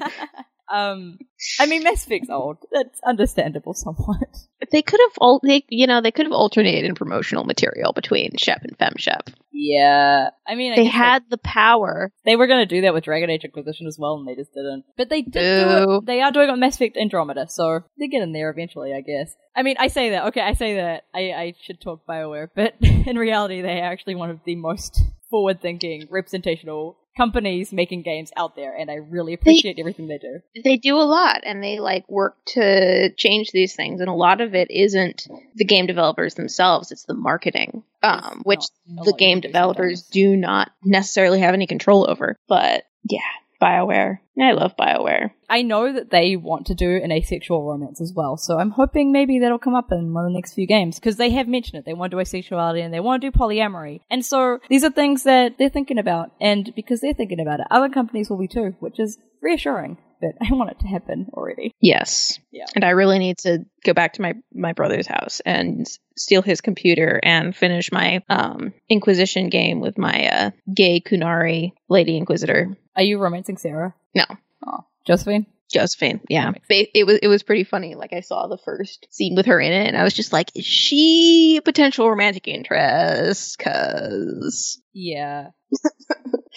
Um, I mean, Mass Effect's old. That's understandable somewhat. They could have, all, they, you know, they could have alternated in promotional material between Shep and FemShep. Yeah. I mean, I they had they, the power. They were going to do that with Dragon Age Inquisition as well, and they just didn't. But they did Boo. do it. They are doing it with Mass Effect Andromeda, so they get in there eventually, I guess. I mean, I say that. Okay, I say that. I, I should talk BioWare, but in reality, they are actually one of the most forward-thinking, representational companies making games out there, and I really appreciate they, everything they do. They do a lot, and they like work to change these things, and a lot of it isn't the game developers themselves, it's the marketing, um, which the game developers do not necessarily have any control over. But yeah, BioWare. I love BioWare. I know that they want to do an asexual romance as well, so I'm hoping maybe that'll come up in one of the next few games, because they have mentioned it. They want to do asexuality and they want to do polyamory. And so these are things that they're thinking about, and because they're thinking about it, other companies will be too, which is reassuring, but I want it to happen already. Yes. Yeah. And I really need to go back to my, my brother's house and steal his computer and finish my um, Inquisition game with my uh, gay Kunari lady Inquisitor. Are you romancing Sarah? No. Oh, Josephine? Josephine, yeah. It was it was pretty funny. Like, I saw the first scene with her in it, and I was just like, is she a potential romantic interest? Because... yeah.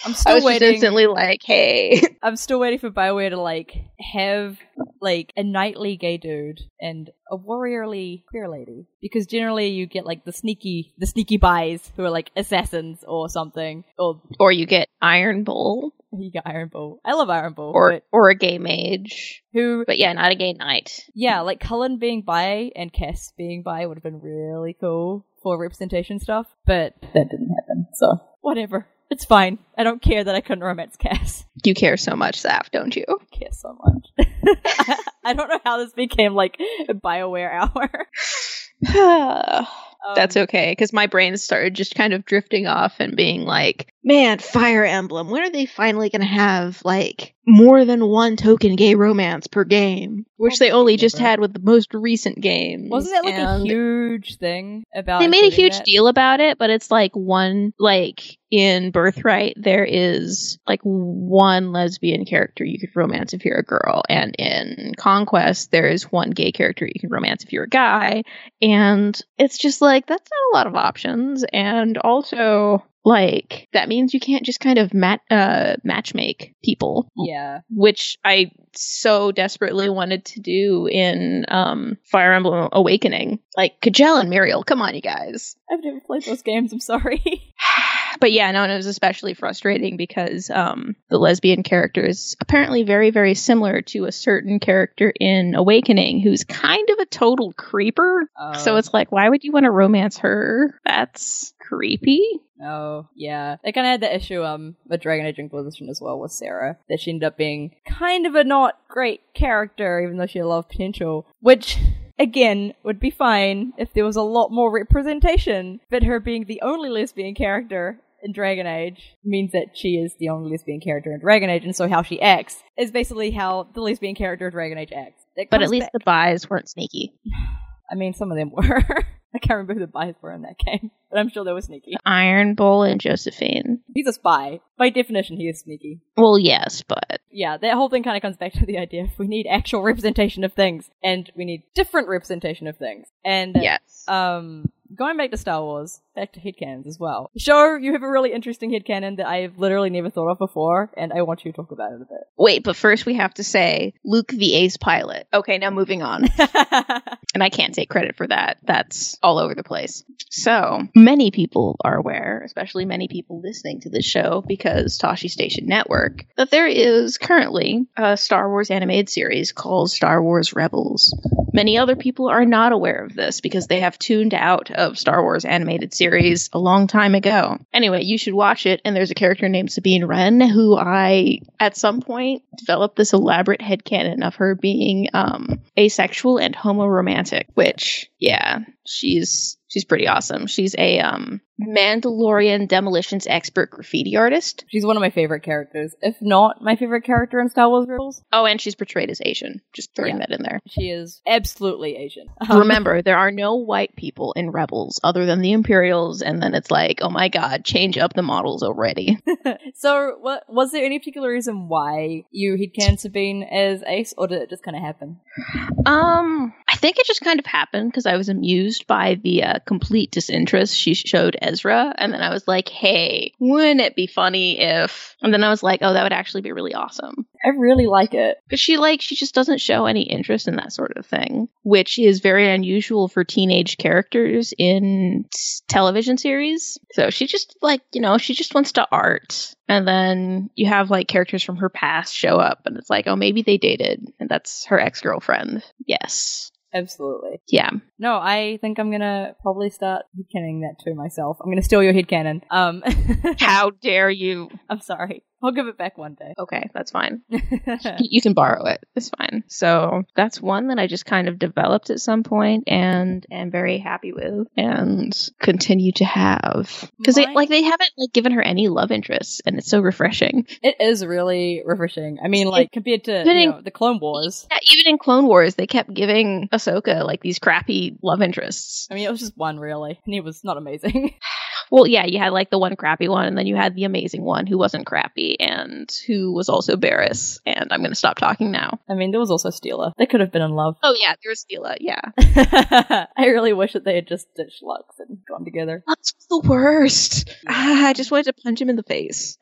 I'm still I was waiting. Just instantly like, hey. I'm still waiting for BioWare to, like, have, like, a knightly gay dude and a warriorly queer lady. Because generally you get, like, the sneaky, the sneaky buys who are, like, assassins or something. Or, or you get Iron Bull. You get Iron Bull. I love Iron Bull. Or, but... or a gay mage. Who... but yeah, not a gay knight. Yeah, like, Cullen being bi and Cass being bi would have been really cool for representation stuff. But that didn't happen, so whatever. It's fine. I don't care that I couldn't romance Cass. You care so much, Saf, don't you? I care so much. I, I don't know how this became, like, a BioWare hour. um, That's okay, because my brain started just kind of drifting off and being like, man, Fire Emblem, when are they finally going to have, like, more than one token gay romance per game? Which they only just had with the most recent games. Wasn't that, like, and a huge thing about... They made a huge that? deal about it, but it's, like, one, like, in Birthright, there is, like, one lesbian character you could romance if you're a girl, and in Conquest, there is one gay character you can romance if you're a guy, and it's just, like, that's not a lot of options, and also... like, that means you can't just kind of mat- uh, matchmake people. Yeah. Which I so desperately wanted to do in um, Fire Emblem Awakening. Like, Kajal and Muriel, come on, you guys. I've never played those games, I'm sorry. But yeah, no, and it was especially frustrating because um, the lesbian character is apparently very, very similar to a certain character in Awakening who's kind of a total creeper. Oh. So it's like, why would you want to romance her? That's creepy. Oh, yeah. They kind of had that issue um, with Dragon Age Inquisition as well with Sarah, that she ended up being kind of a not great character, even though she had a lot of potential, which... again, would be fine if there was a lot more representation, but her being the only lesbian character in Dragon Age means that she is the only lesbian character in Dragon Age, and so how she acts is basically how the lesbian character in Dragon Age acts. But at least back. The buys weren't sneaky. I mean, some of them were. I can't remember who the buys were in that game, but I'm sure they were sneaky. Iron Bull and Josephine. He's a spy. By definition, he is sneaky. Well, yes, but... yeah, that whole thing kind of comes back to the idea we need actual representation of things, and we need different representation of things. And, yes. um... going back to Star Wars, back to headcanons as well. Sure, you have a really interesting headcanon that I've literally never thought of before, and I want you to talk about it a bit. Wait, but first we have to say, Luke the Ace Pilot. Okay, now moving on. And I can't take credit for that. That's all over the place. So, many people are aware, especially many people listening to this show, because Tosche Station Network, that there is currently a Star Wars animated series called Star Wars Rebels. Many other people are not aware of this because they have tuned out of Star Wars animated series a long time ago. Anyway, you should watch it, and there's a character named Sabine Wren who I, at some point, developed this elaborate headcanon of her being um, asexual and homoromantic, which, yeah, she's... she's pretty awesome. She's a um, Mandalorian demolitions expert graffiti artist. She's one of my favorite characters, if not my favorite character in Star Wars Rebels. Oh, and she's portrayed as Asian. Just throwing yeah. that in there. She is absolutely Asian. Um, Remember, there are no white people in Rebels other than the Imperials, and then it's like, oh my god, change up the models already. So, what, was there any particular reason why you headcanoned Sabine as Ace, or did it just kind of happen? Um, I think it just kind of happened because I was amused by the... Uh, complete disinterest she showed Ezra, and then I was like, hey, wouldn't it be funny if, and then I was like, oh, that would actually be really awesome. I really like it. Because she like she just doesn't show any interest in that sort of thing, which is very unusual for teenage characters in television series. So she just like, you know, she just wants to art. And then you have, like, characters from her past show up, and it's like, oh, maybe they dated, and that's her ex-girlfriend. Yes. Absolutely. Yeah. No, I think I'm going to probably start headcanoning that to myself. I'm going to steal your headcanon. Um, How dare you? I'm sorry. I'll give it back one day. Okay, that's fine. You can borrow it. It's fine. So that's one that I just kind of developed at some point and am very happy with and continue to have. Because My- like, they haven't like given her any love interests, and it's so refreshing. It is really refreshing. I mean, like, compared to you know, in, the Clone Wars. Yeah, even in Clone Wars, they kept giving Ahsoka like these crappy love interests. I mean, it was just one, really. And it was not amazing. Well, yeah, you had like the one crappy one, and then you had the amazing one who wasn't crappy and who was also Barriss. And I'm going to stop talking now. I mean, there was also Steela. They could have been in love. Oh yeah, there was Steela. Yeah. I really wish that they had just ditched Lux and gone together. Lux was the worst. Ah, I just wanted to punch him in the face.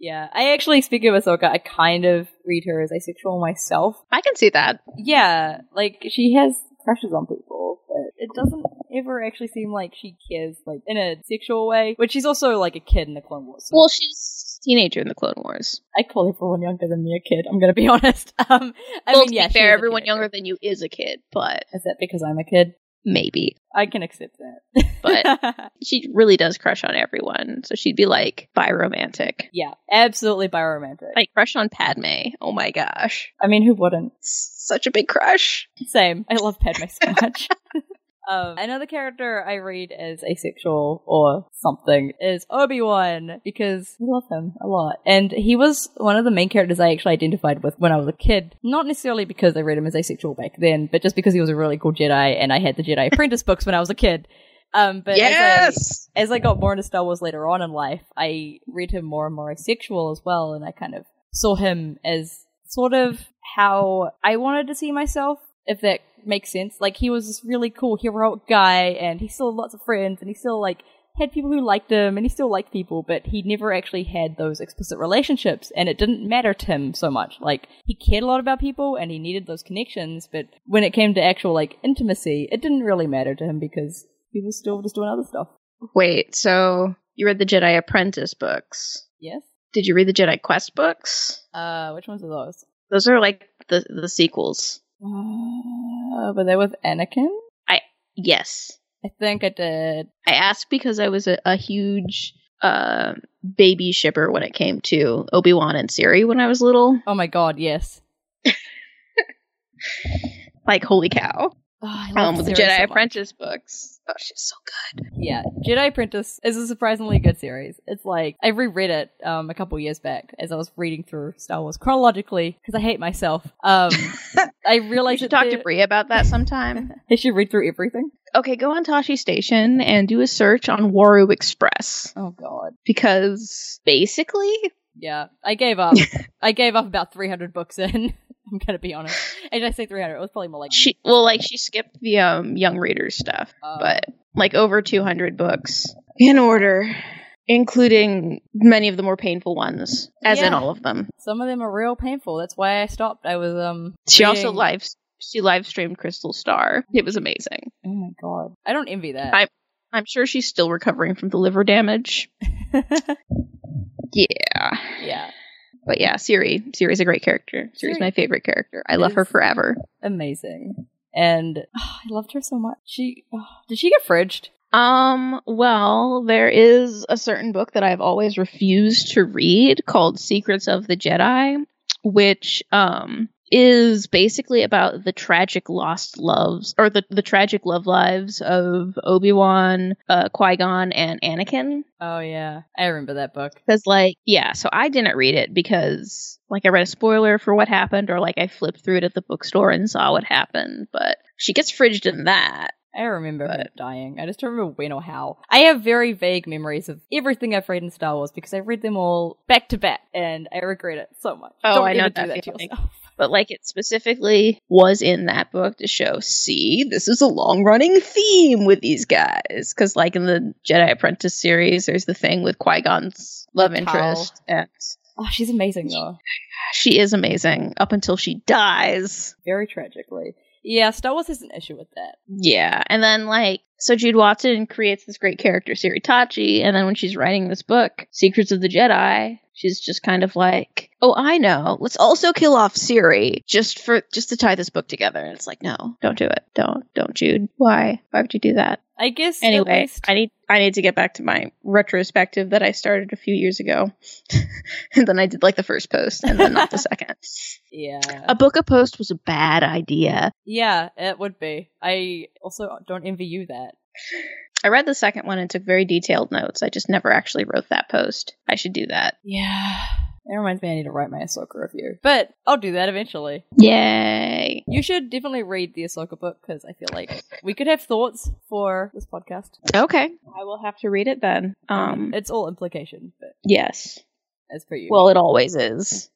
Yeah, I actually, speaking of Ahsoka, I kind of read her as asexual myself. I can see that. Yeah, like she has crushes on people, but it doesn't ever actually seem like she cares, like, in a sexual way. But she's also, like, a kid in the Clone Wars. So. Well, she's a teenager in the Clone Wars. I call everyone younger than me a kid, I'm gonna be honest. Um, I well, mean, to yeah, be fair, everyone younger than you is a kid, but... Is that because I'm a kid? Maybe. I can accept that. But she really does crush on everyone, so she'd be, like, bi-romantic. Yeah, absolutely bi-romantic. Like, crush on Padme. Oh my gosh. I mean, who wouldn't? Such a big crush. Same. I love Padme so much. Um, another character I read as asexual or something is Obi-Wan, because I love him a lot. And he was one of the main characters I actually identified with when I was a kid. Not necessarily because I read him as asexual back then, but just because he was a really cool Jedi and I had the Jedi Apprentice books when I was a kid. Um, but yes! as, I, as I got more into Star Wars later on in life, I read him more and more asexual as well, and I kind of saw him as sort of how I wanted to see myself, if that makes sense. Like, he was this really cool heroic guy, and he still had lots of friends, and he still, like, had people who liked him, and he still liked people, but he never actually had those explicit relationships, and it didn't matter to him so much. Like, he cared a lot about people, and he needed those connections, but when it came to actual, like, intimacy, it didn't really matter to him because he was still just doing other stuff. Wait, so you read the Jedi Apprentice books? Yes. Did you read the Jedi Quest books? Uh, which ones are those? Those are, like, the the sequels. Uh, were they with Anakin? I yes. I think I did. I asked because I was a, a huge uh, baby shipper when it came to Obi-Wan and Siri when I was little. Oh my god, yes. Like, holy cow. Oh, I um, with the Jedi so Apprentice books. Oh, she's so good. Yeah, Jedi Apprentice is a surprisingly good series. It's like, I reread it um, a couple years back as I was reading through Star Wars chronologically, because I hate myself. Um, I realized you should talk to Brie about that sometime. I should read through everything. Okay, go on Tosche Station and do a search on Waru Express. Oh, God. Because, basically... Yeah, I gave up. I gave up about three hundred books in. I'm gonna be honest. I did I say three hundred? It was probably more like she. Well, like she skipped the um young readers stuff, uh, but like over two hundred books in order, including many of the more painful ones, as yeah. in all of them. Some of them are real painful. That's why I stopped. I was um. She reading. also live. She live streamed Crystal Star. It was amazing. Oh my god! I don't envy that. I'm I'm sure she's still recovering from the liver damage. Yeah. Yeah. But yeah, Ciri. Ciri's a great character. Ciri's Ciri. my favorite character. I it love her forever. Amazing. And oh, I loved her so much. She oh, did she get fridged? Um, well, there is a certain book that I've always refused to read called Secrets of the Jedi, which um is basically about the tragic lost loves, or the, the tragic love lives of Obi-Wan, uh, Qui-Gon, and Anakin. Oh, yeah. I remember that book. Because, like, yeah, so I didn't read it because, like, I read a spoiler for what happened, or, like, I flipped through it at the bookstore and saw what happened, but she gets fridged in that. I remember but. her dying. I just don't remember when or how. I have very vague memories of everything I've read in Star Wars because I read them all back to back, and I regret it so much. Oh, don't I know that, that to yourself. But, like, it specifically was in that book to show, see, this is a long-running theme with these guys. Because, like, in the Jedi Apprentice series, there's the thing with Qui-Gon's love Cal. interest. And oh, she's amazing, though. She, she is amazing, up until she dies. Very tragically. Yeah, Star Wars has an issue with that. Yeah, and then, like, so Jude Watson creates this great character, Siri Tachi, and then when she's writing this book, Secrets of the Jedi, she's just kind of like, oh, I know, let's also kill off Siri just for just to tie this book together. And it's like, no, don't do it. Don't, don't, Jude. Why? Why would you do that? I guess, anyway, least... I need I need to get back to my retrospective that I started a few years ago. And then I did, like, the first post and then not the second. Yeah. A book a post was a bad idea. Yeah, it would be. I also don't envy you that. I read the second one and took very detailed notes. I just never actually wrote that post. I should do that. Yeah. It reminds me I need to write my Ahsoka review. But I'll do that eventually. Yay! You should definitely read the Ahsoka book, because I feel like we could have thoughts for this podcast. Okay. I will have to read it then. Um, It's all implication. But yes. As per you. Well, it always is.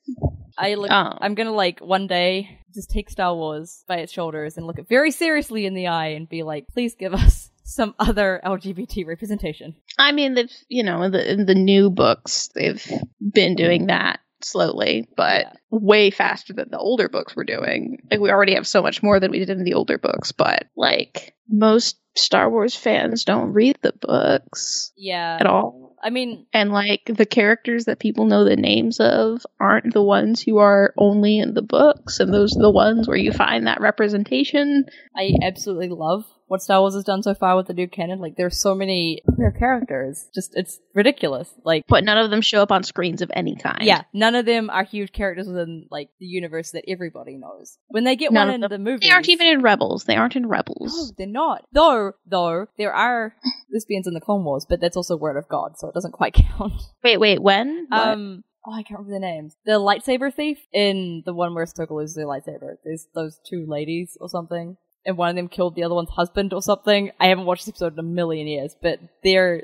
I look, um. I'm going to, like, one day just take Star Wars by its shoulders and look it very seriously in the eye and be like, please give us some other L G B T representation. I mean, they've, you know, in the, in the new books, they've been doing that slowly, but yeah. way faster than the older books were doing. Like, we already have so much more than we did in the older books, but, like, most Star Wars fans don't read the books yeah. at all. I mean, and like the characters that people know the names of aren't the ones who are only in the books, and those are the ones where you find that representation. I absolutely love what Star Wars has done so far with the new canon. Like, there's so many queer characters, just it's ridiculous. Like, but none of them show up on screens of any kind. Yeah, none of them are huge characters within like the universe that everybody knows. When they get none one in them. the movies, they aren't even in Rebels. They aren't in Rebels. No, they're not. Though, though there are lesbians in the Clone Wars, but that's also Word of God, so it doesn't quite count. Wait, wait, when? What? Um. Oh, I can't remember the names. The lightsaber thief in the one where Ahsoka loses their lightsaber. There's those two ladies or something. And one of them killed the other one's husband or something. I haven't watched this episode in a million years, but they're...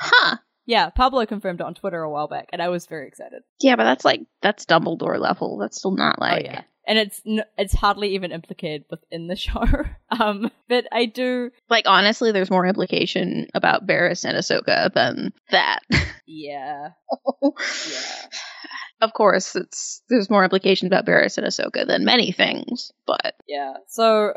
Huh. Yeah, Pablo confirmed it on Twitter a while back, and I was very excited. Yeah, but that's like, that's Dumbledore level. That's still not like... Oh, yeah. And it's n- it's hardly even implicated within the show. um, but I do... Like, honestly, there's more implication about Barriss and Ahsoka than that. Yeah. oh. Yeah. Of course, it's there's more implication about Barriss and Ahsoka than many things, but... Yeah, so...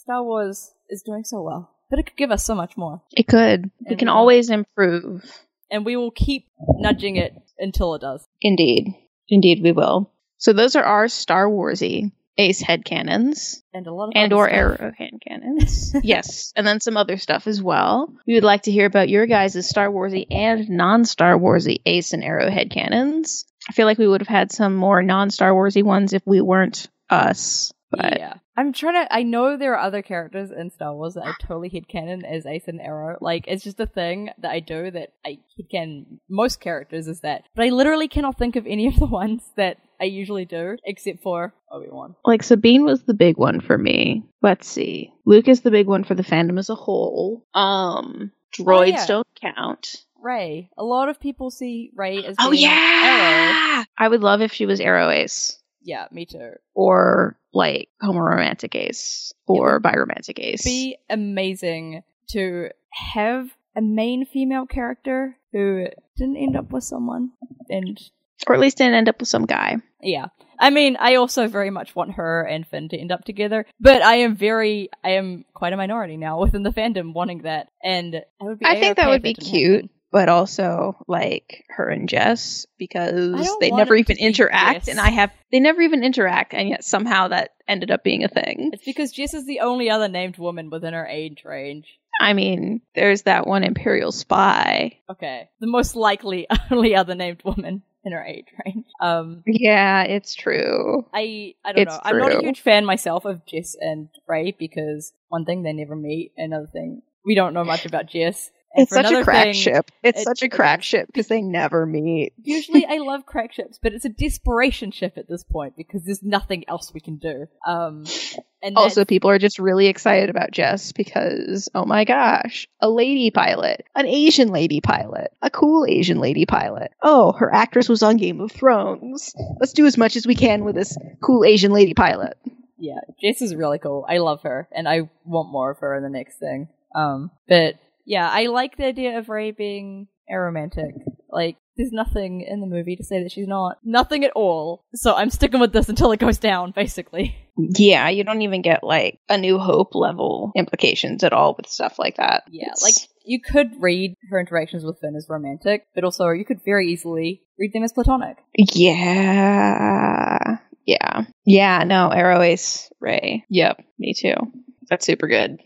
Star Wars is doing so well, but it could give us so much more. It could. And we can we always improve. And we will keep nudging it until it does. Indeed. Indeed we will. So those are our Star Wars-y Ace headcanons. And a lot of And or arrow headcanons. Yes. And then some other stuff as well. We would like to hear about your guys' Star Wars-y and non-Star Wars-y Ace and arrow headcanons. I feel like we would have had some more non-Star Wars-y ones if we weren't us. But yeah. I'm trying to... I know there are other characters in Star Wars that I totally headcanon as Ace and Arrow. Like, it's just a thing that I do that I headcanon most characters is that. But I literally cannot think of any of the ones that I usually do, except for Obi-Wan. Like, Sabine was the big one for me. Let's see. Luke is the big one for the fandom as a whole. Um, droids oh, yeah. don't count. Rey. A lot of people see Rey as oh, being yeah! Arrow. I would love if she was Arrow Ace. Yeah, me too. Or, like, homoromantic Ace. Or biromantic Ace. It would be amazing to have a main female character who didn't end up with someone. and Or at least didn't end up with some guy. Yeah. I mean, I also very much want her and Finn to end up together. But I am very, I am quite a minority now within the fandom wanting that. And I would be I think that would be cute. Happen. But also, like, her and Jess, because they never even interact, Jess. and I have... They never even interact, and yet somehow that ended up being a thing. It's because Jess is the only other named woman within her age range. I mean, there's that one Imperial spy. Okay. The most likely only other named woman in her age range. Um, yeah, it's true. I, I don't it's know. True. I'm not a huge fan myself of Jess and Rey, because one thing, they never meet. Another thing, we don't know much about Jess. And it's such a crack thing, ship. It's, it's such a crack ship because they never meet. Usually I love crack ships, but it's a desperation ship at this point because there's nothing else we can do. Um, and also, people are just really excited about Jess because, oh my gosh, a lady pilot, an Asian lady pilot, a cool Asian lady pilot. Oh, her actress was on Game of Thrones. Let's do as much as we can with this cool Asian lady pilot. Yeah, Jess is really cool. I love her, and I want more of her in the next thing. Um, but... Yeah, I like the idea of Rey being aromantic. Like, there's nothing in the movie to say that she's not. Nothing at all. So I'm sticking with this until it goes down, basically. Yeah, you don't even get, like, A New Hope level implications at all with stuff like that. Yeah, it's... like, you could read her interactions with Finn as romantic, but also you could very easily read them as platonic. Yeah. Yeah. Yeah, no, Arrow Ace, Rey. Yep, me too. That's super good.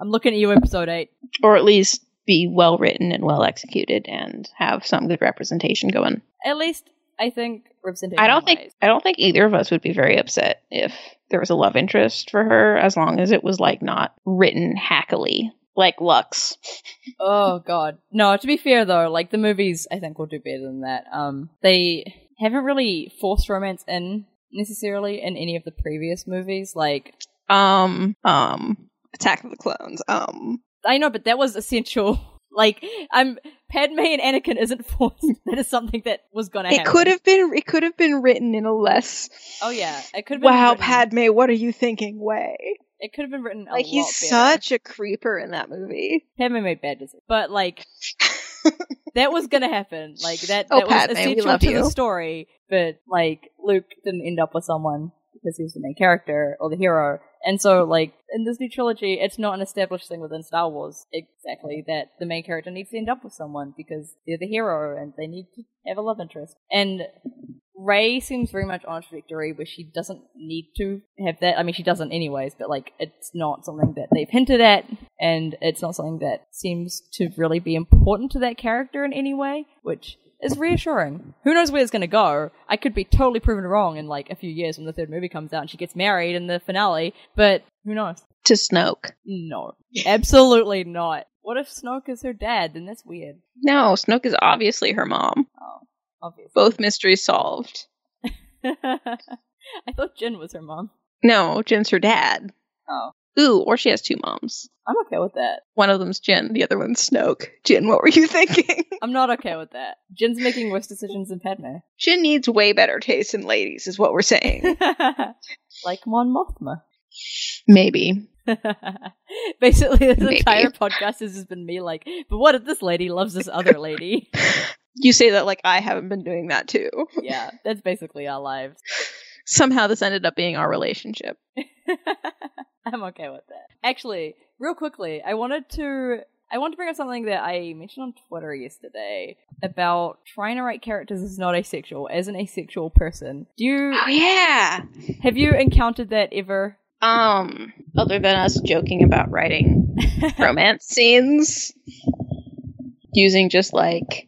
I'm looking at you, episode eight. Or at least be well written and well executed, and have some good representation going. At least I think representation. I don't think wise. I don't think either of us would be very upset if there was a love interest for her, as long as it was like not written hackily. like Lux. Oh god. No, to be fair though, like the movies I think will do better than that. Um they haven't really forced romance in necessarily in any of the previous movies, like um um Attack of the Clones. Um I know, but that was essential. Like, I'm Padme and Anakin isn't forced. That is something that was gonna happen. It could have been it could have been written in a less Oh yeah. It could have been Wow, written. Padme, what are you thinking? Way. It could have been written a like, lot he's better. Such a creeper in that movie. Padme made bad decisions. But, like, that was gonna happen. Like, that, that oh, was Padme, essential to you. The story. But, like, Luke didn't end up with someone because he was the main character or the hero. And so, like, in this new trilogy, it's not an established thing within Star Wars, exactly, that the main character needs to end up with someone because they're the hero and they need to have a love interest. And Rey seems very much on a trajectory where she doesn't need to have that. I mean, she doesn't anyways, but, like, it's not something that they've hinted at, and it's not something that seems to really be important to that character in any way, which is reassuring. Who knows where it's going to go? I could be totally proven wrong in, like, a few years when the third movie comes out and she gets married in the finale, but who knows? To Snoke. No. Absolutely not. What if Snoke is her dad? Then that's weird. No, Snoke is obviously her mom. Oh. Obviously. Both mysteries solved. I thought Jyn was her mom. No, Jyn's her dad. Oh. Ooh, or she has two moms. I'm okay with that. One of them's Jyn, the other one's Snoke. Jyn, what were you thinking? I'm not okay with that. Jin's making worse decisions than Padme. Jyn needs way better taste in ladies, is what we're saying. Like Mon Mothma. Maybe. Basically, this Maybe. entire podcast has just been me like, but what if this lady loves this other lady? You say that like I haven't been doing that too. Yeah, that's basically our lives. Somehow this ended up being our relationship. I'm okay with that. Actually, real quickly, I wanted to I wanted to bring up something that I mentioned on Twitter yesterday about trying to write characters as not asexual, as an asexual person. Do you Oh yeah. Have you encountered that ever? Um, other than us joking about writing romance scenes using just like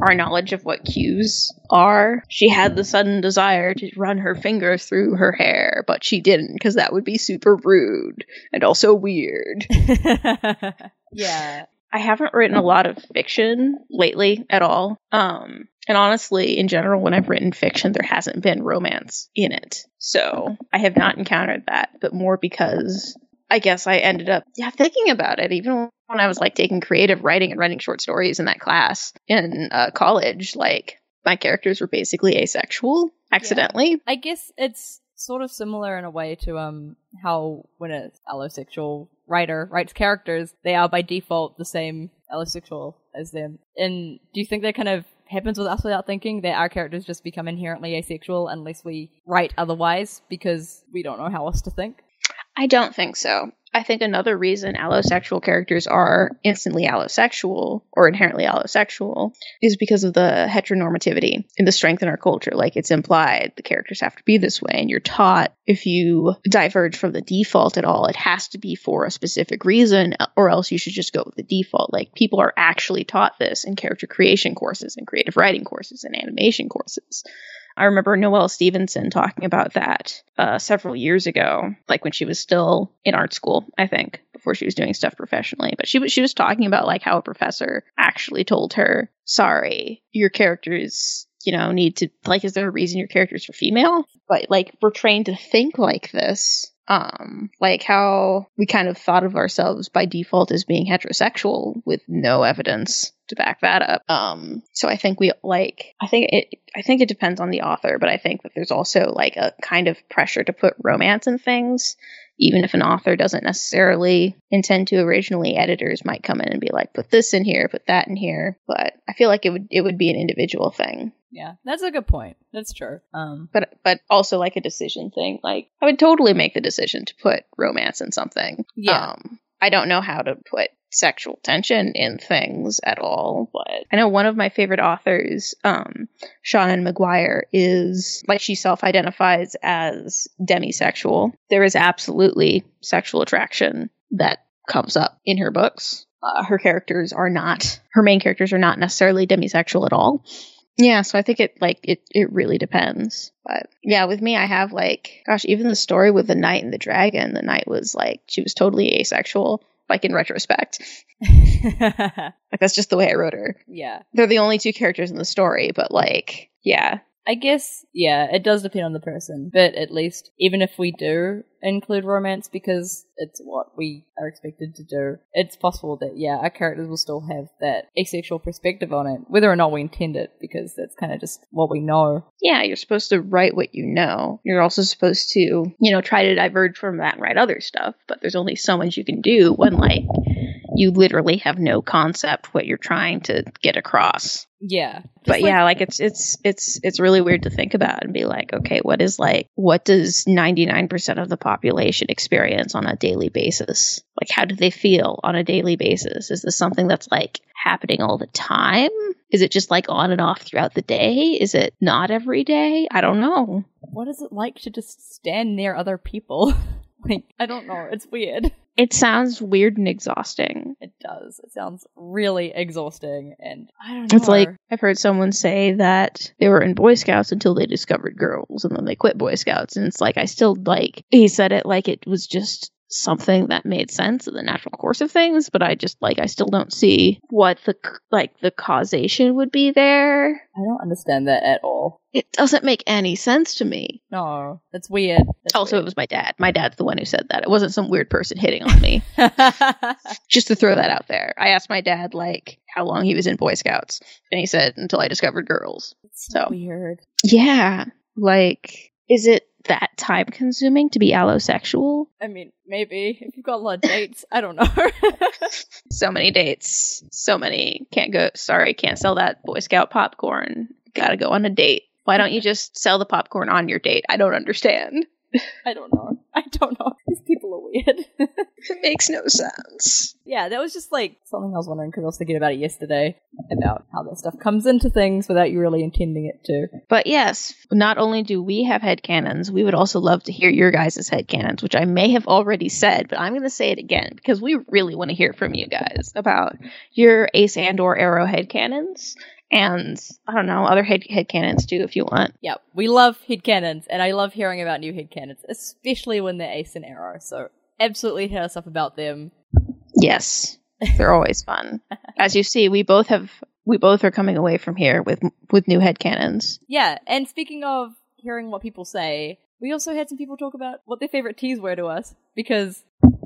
our knowledge of what cues are. She had the sudden desire to run her finger through her hair, but she didn't because that would be super rude and also weird. Yeah. I haven't written a lot of fiction lately at all. Um, and honestly, in general, when I've written fiction, there hasn't been romance in it. So I have not encountered that, but more because I guess I ended up yeah, thinking about it, even when I was like taking creative writing and writing short stories in that class in uh, college, like my characters were basically asexual accidentally. Yeah. I guess it's sort of similar in a way to um how when an allosexual writer writes characters, they are by default the same allosexual as them. And do you think that kind of happens with us without thinking, that our characters just become inherently asexual unless we write otherwise because we don't know how else to think? I don't think so. I think another reason allosexual characters are instantly allosexual or inherently allosexual is because of the heteronormativity and the strength in our culture. Like, it's implied the characters have to be this way, and you're taught if you diverge from the default at all, it has to be for a specific reason, or else you should just go with the default. Like, people are actually taught this in character creation courses and creative writing courses and animation courses. I remember Noelle Stevenson talking about that uh, several years ago, like when she was still in art school, I think, before she was doing stuff professionally. But she was she was talking about like how a professor actually told her, "Sorry, your characters, you know, need to like, is there a reason your characters are female?" But like, we're trained to think like this. Um, like how we kind of thought of ourselves by default as being heterosexual with no evidence to back that up. Um, so I think we like, I think it, I think it depends on the author, but I think that there's also like a kind of pressure to put romance in things, even if an author doesn't necessarily intend to originally. Editors might come in and be like, put this in here, put that in here. But I feel like it would, it would be an individual thing. Yeah, that's a good point. That's true. Um, but but also like a decision thing. Like, I would totally make the decision to put romance in something. Yeah. Um, I don't know how to put sexual tension in things at all. But I know one of my favorite authors, um, Shannon Maguire, is like, she self-identifies as demisexual. There is absolutely sexual attraction that comes up in her books. Uh, her characters are not, her main characters are not necessarily demisexual at all. Yeah, so I think it like it, it really depends. But yeah, with me, I have like, gosh, even the story with the knight and the dragon, the knight was like, she was totally asexual, like in retrospect. Like, that's just the way I wrote her. Yeah. They're the only two characters in the story, but like, yeah. I guess, yeah, it does depend on the person, but at least, even if we do include romance, because it's what we are expected to do, it's possible that, yeah, our characters will still have that asexual perspective on it, whether or not we intend it, because that's kind of just what we know. Yeah, you're supposed to write what you know. You're also supposed to, you know, try to diverge from that and write other stuff, but there's only so much you can do when, like, you literally have no concept what you're trying to get across. Yeah. But like, yeah, like it's it's it's it's really weird to think about and be like, okay, what is like what does ninety-nine percent of the population experience on a daily basis? Like, how do they feel on a daily basis? Is this something that's like happening all the time? Is it just like on and off throughout the day? Is it not every day? I don't know. What is it like to just stand near other people? Like, I don't know. It's weird. It sounds weird and exhausting. It does. It sounds really exhausting, and I don't know. It's like, I've heard someone say that they were in Boy Scouts until they discovered girls, and then they quit Boy Scouts, and it's like, I still, like, he said it like it was just something that made sense in the natural course of things, but I just, like, I still don't see what the, like, the causation would be there. I don't understand that at all. It doesn't make any sense to me. No, that's weird. That's also, weird. It was my dad. My dad's the one who said that. It wasn't some weird person hitting on me. Just to throw that out there. I asked my dad, like, how long he was in Boy Scouts, and he said, until I discovered girls. That's so weird. Yeah. Like, is it that time consuming to be allosexual? I mean, maybe. If you've got a lot of dates, I don't know. So many dates. So many. Can't go, sorry, can't sell that Boy Scout popcorn. Gotta go on a date. Why don't you just sell the popcorn on your date? I don't understand. I don't know. I don't know. These people are weird. It makes no sense. Yeah, that was just like something I was wondering, because I was thinking about it yesterday, about how that stuff comes into things without you really intending it to. But yes, not only do we have headcanons, we would also love to hear your guys' headcanons, which I may have already said, but I'm going to say it again, because we really want to hear from you guys about your Ace and or Arrow headcanons. And, I don't know, other head headcanons too, if you want. Yeah, we love headcanons, and I love hearing about new headcanons, especially when they're Ace and Arrow, so absolutely hit us up about them. Yes, they're always fun. As you see, we both have, we both are coming away from here with with new headcanons. Yeah, and speaking of hearing what people say, we also had some people talk about what their favorite teas were to us, because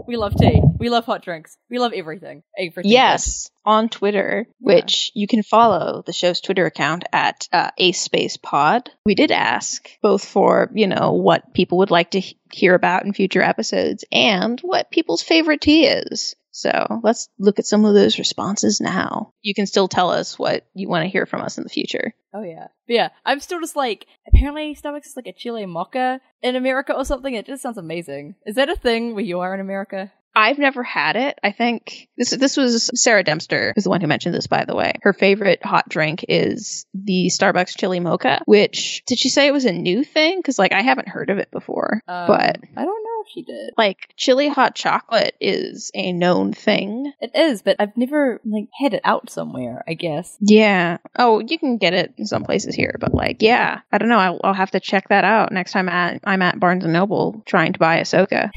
we love tea. We love hot drinks. We love everything. everything yes, good. On Twitter, yeah. Which you can follow the show's Twitter account at uh, Ace Space Pod. We did ask both for, you know, what people would like to he- hear about in future episodes and what people's favorite tea is. So let's look at some of those responses now. You can still tell us what you want to hear from us in the future. Oh, yeah. But yeah, I'm still just like, apparently Starbucks is like a Chile mocha in America or something. It just sounds amazing. Is that a thing where you are in America? I've never had it. I think this this was Sarah Dempster, who's the one who mentioned this, by the way. Her favorite hot drink is the Starbucks chili mocha, which, did she say it was a new thing? Because, like, I haven't heard of it before, um, but I don't know if she did. Like, chili hot chocolate is a known thing. It is, but I've never, like, had it out somewhere, I guess. Yeah. Oh, you can get it in some places here, but, like, yeah. I don't know. I'll, I'll have to check that out next time I, I'm at Barnes and Noble trying to buy Ahsoka.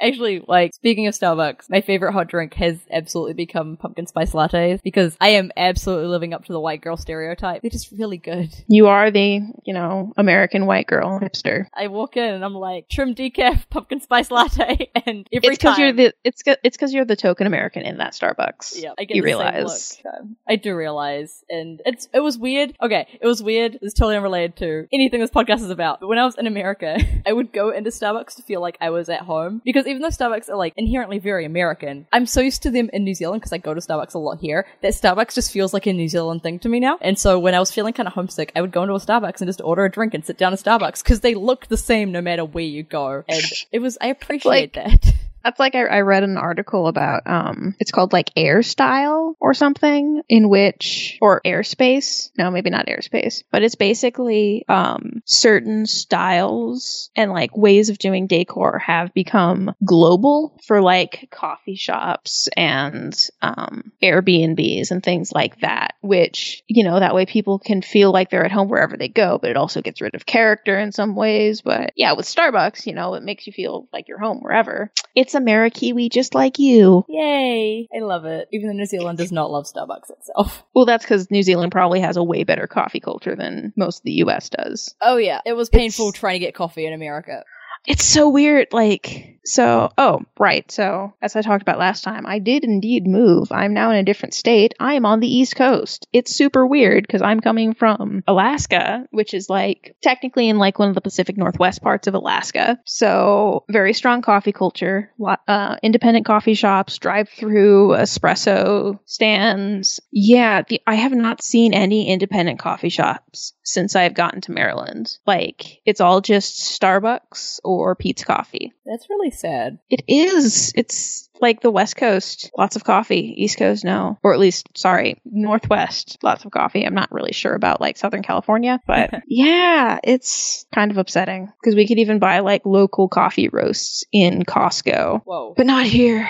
Actually, like, speaking of Starbucks, my favorite hot drink has absolutely become pumpkin spice lattes, because I am absolutely living up to the white girl stereotype. They're just really good. You are the, you know, American white girl hipster. I walk in and I'm like, trim decaf pumpkin spice latte, and every it's time. You're the, it's it's because you're the token American in that Starbucks. Yeah, I get you realize. Um, I do realize. And it's it was weird. Okay, it was weird. It's totally unrelated to anything this podcast is about. But when I was in America, I would go into Starbucks to feel like I was at home, because even though Starbucks are like, inherently very American, I'm so used to them in New Zealand, because I go to Starbucks a lot here, that Starbucks just feels like a New Zealand thing to me now. And so when I was feeling kind of homesick, I would go into a Starbucks and just order a drink and sit down at Starbucks, because they look the same no matter where you go. And it was, I appreciate like- that. That's like I, I read an article about, um, it's called like Airstyle or something, in which, or Airspace. No, maybe not Airspace, but it's basically um, certain styles and like ways of doing decor have become global for like coffee shops and um, Airbnbs and things like that, which, you know, that way people can feel like they're at home wherever they go, but it also gets rid of character in some ways. But yeah, with Starbucks, you know, it makes you feel like you're home wherever. It's It's a Marakiwi just like you. Yay. I love it. Even though New Zealand does not love Starbucks itself. Well, that's because New Zealand probably has a way better coffee culture than most of the U S does. Oh, yeah. It was painful it's... trying to get coffee in America. It's so weird, like, so, oh, right, so, as I talked about last time, I did indeed move. I'm now in a different state. I am on the East Coast. It's super weird, because I'm coming from Alaska, which is, like, technically in, like, one of the Pacific Northwest parts of Alaska. So, very strong coffee culture, uh, independent coffee shops, drive-through espresso stands. Yeah, the, I have not seen any independent coffee shops since I've gotten to Maryland. Like, it's all just Starbucks or or Pete's Coffee. That's really sad. It is. It's like the West Coast, lots of coffee. East Coast, no. Or at least, sorry, Northwest, lots of coffee. I'm not really sure about like Southern California, but yeah, it's kind of upsetting because we could even buy like local coffee roasts in Costco. Whoa. But not here.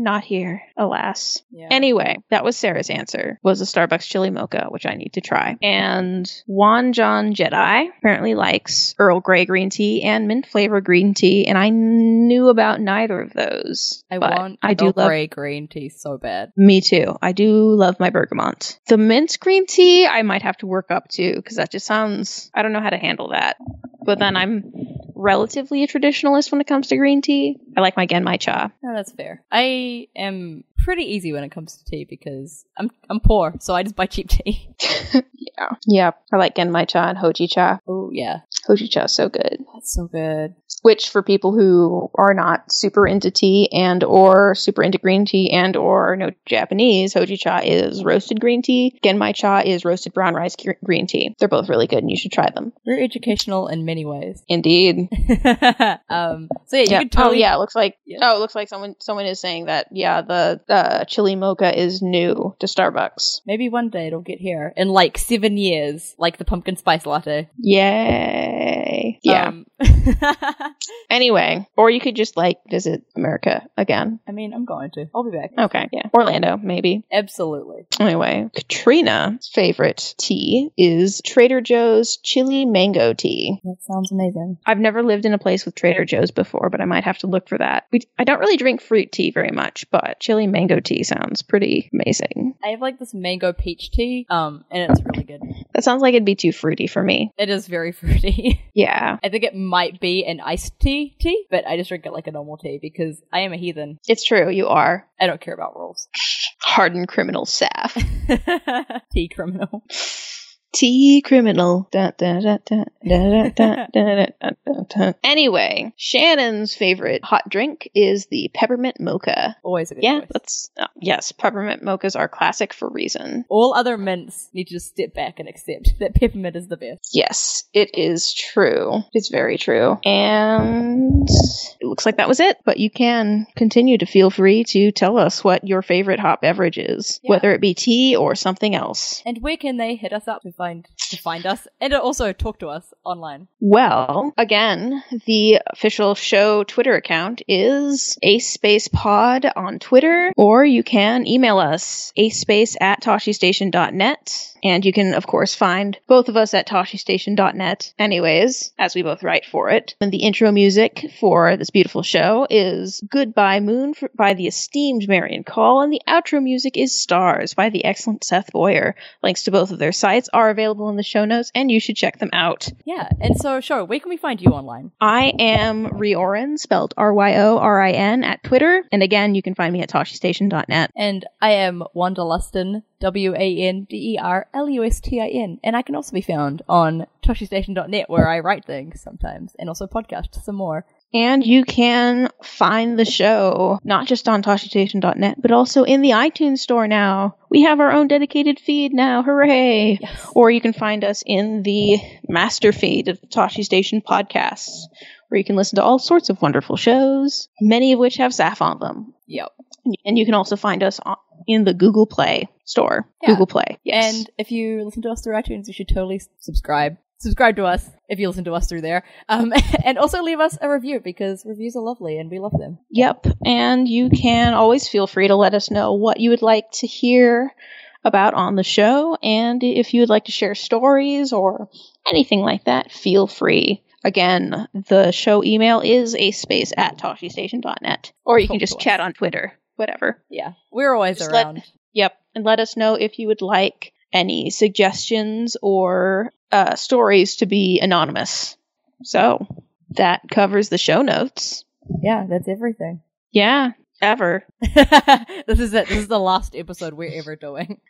Not here, alas. Yeah. Anyway, that was Sarah's answer, was a Starbucks chili mocha, which I need to try. And Juan John Jedi apparently likes Earl Grey green tea and mint flavor green tea, and I knew about neither of those. I want I do Earl love Grey green tea so bad. Me too. I do love my bergamot. The mint green tea, I might have to work up to, because that just sounds, I don't know how to handle that. But then I'm relatively a traditionalist when it comes to green tea. I like my Genmai cha. No, that's fair. I am pretty easy when it comes to tea because I'm I'm poor, so I just buy cheap tea. Yeah. Yeah. I like Genmai cha and Hoji cha. Oh, yeah. Hoji cha is so good. That's so good. Which, for people who are not super into tea and or super into green tea and or no Japanese, Hoji cha is roasted green tea. Genmai cha is roasted brown rice green tea. They're both really good and you should try them. Very educational in many ways. Indeed. um, so yeah, you yeah. could totally... Oh, yeah, it looks like... Yeah. Oh, it looks like someone someone is saying that, yeah, the uh, chili mocha is new to Starbucks. Maybe one day it'll get here in like seven years, like the pumpkin spice latte. Yay. Yeah. Um, anyway, or you could just like visit America again. I mean, I'm going to. I'll be back. Okay, yeah. Orlando, maybe. Absolutely. Anyway, Katrina's favorite tea is Trader Joe's chili mango tea. That sounds amazing. I've never lived in a place with Trader Joe's before, but I might have to look for that. We, I don't really drink fruit tea very much, but chili mango tea sounds pretty amazing. I have like this mango peach tea, um, and it's really good. That sounds like it'd be too fruity for me. It is very fruity. Yeah. I think it might be an iced tea tea, but I just drink it like a normal tea because I am a heathen. It's true, you are. I don't care about rules. Hardened criminal Saf. Tea criminal. Tea criminal. Da, da, da, da, da, da, da, da, da. Anyway, Shannon's favorite hot drink is the peppermint mocha. Always a good yeah, choice. That's, oh, yes, peppermint mochas are classic for reason. All other mints need to just step back and accept that peppermint is the best. Yes, it is true. It's very true. And it looks like that was it. But you can continue to feel free to tell us what your favorite hot beverage is, yeah. whether it be tea or something else. And where can they hit us up to find to find us and also talk to us online? Well, again, the official show Twitter account is Ace Space Pod on Twitter, or you can email us acespace at toshestation dot net, and you can of course find both of us at toshestation dot net anyways, as we both write for it. And the intro music for this beautiful show is Goodbye Moon for, by the esteemed Marion Call, and the outro music is Stars by the excellent Seth Boyer. Links to both of their sites are available in the show notes, and you should check them out. Yeah, and so, sure, where can we find you online? I am Riorin, spelled R Y O R I N, at Twitter, and again, you can find me at toshestation dot net. And I am Wanderlustin, W A N D E R L U S T I N, and I can also be found on toshestation dot net, where I write things sometimes, and also podcast some more. And you can find the show not just on toshestation dot net, but also in the iTunes store now. We have our own dedicated feed now. Hooray! Yes. Or you can find us in the master feed of the Tosche Station podcasts, where you can listen to all sorts of wonderful shows, many of which have Saf on them. Yep. And you can also find us on, in the Google Play store. Yeah. Google Play, yes. And if you listen to us through iTunes, you should totally subscribe. Subscribe to us if you listen to us through there. Um, and also leave us a review because reviews are lovely and we love them. Yep. And you can always feel free to let us know what you would like to hear about on the show. And if you would like to share stories or anything like that, feel free. Again, the show email is ace space at tosche station dot net. Or you can just chat on Twitter, whatever. Yeah, we're always just around. Let, yep, and let us know if you would like any suggestions or uh, stories to be anonymous. So, that covers the show notes. Yeah, that's everything. Yeah, ever. This is it. This is the last episode we're ever doing.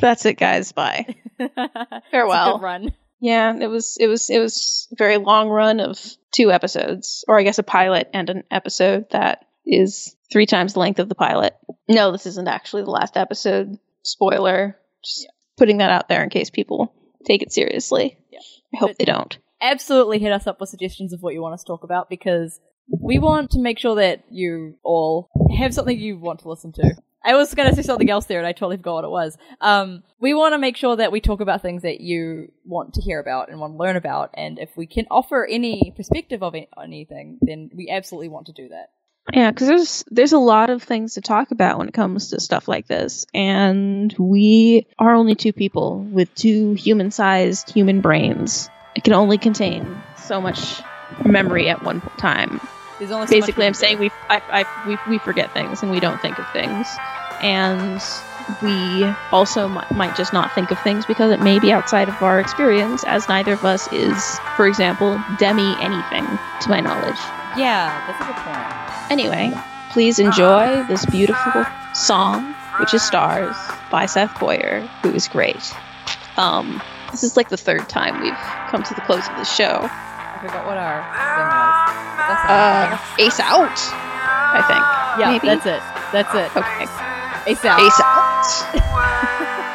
That's it, guys. Bye. Farewell. It's a good run. Yeah, it was it was it was a very long run of two episodes, or I guess a pilot and an episode that is three times the length of the pilot. No, this isn't actually the last episode. Spoiler. Just yeah. putting that out there in case people take it seriously. Yeah. I hope but they don't. Absolutely hit us up with suggestions of what you want us to talk about, because we want to make sure that you all have something you want to listen to. I was going to say something else there, and I totally forgot what it was. Um, we want to make sure that we talk about things that you want to hear about and want to learn about, and if we can offer any perspective of it, anything, then we absolutely want to do that. Yeah, because there's, there's a lot of things to talk about when it comes to stuff like this, and we are only two people with two human-sized human brains. It can only contain so much memory at one time. There's only so Basically, I'm saying we I, I, we we forget things and we don't think of things, and we also m- might just not think of things because it may be outside of our experience. As neither of us is, for example, Demi anything to my knowledge. Yeah, that's a good point. Anyway, please enjoy this beautiful song, which is "Stars" by Seth Boyer, who is great. Um, this is like the third time we've come to the close of the show. I forgot what our thing was. That's uh, Ace Out, I think. Yeah, maybe. That's it. That's it. Okay. Ace Out. Ace Out.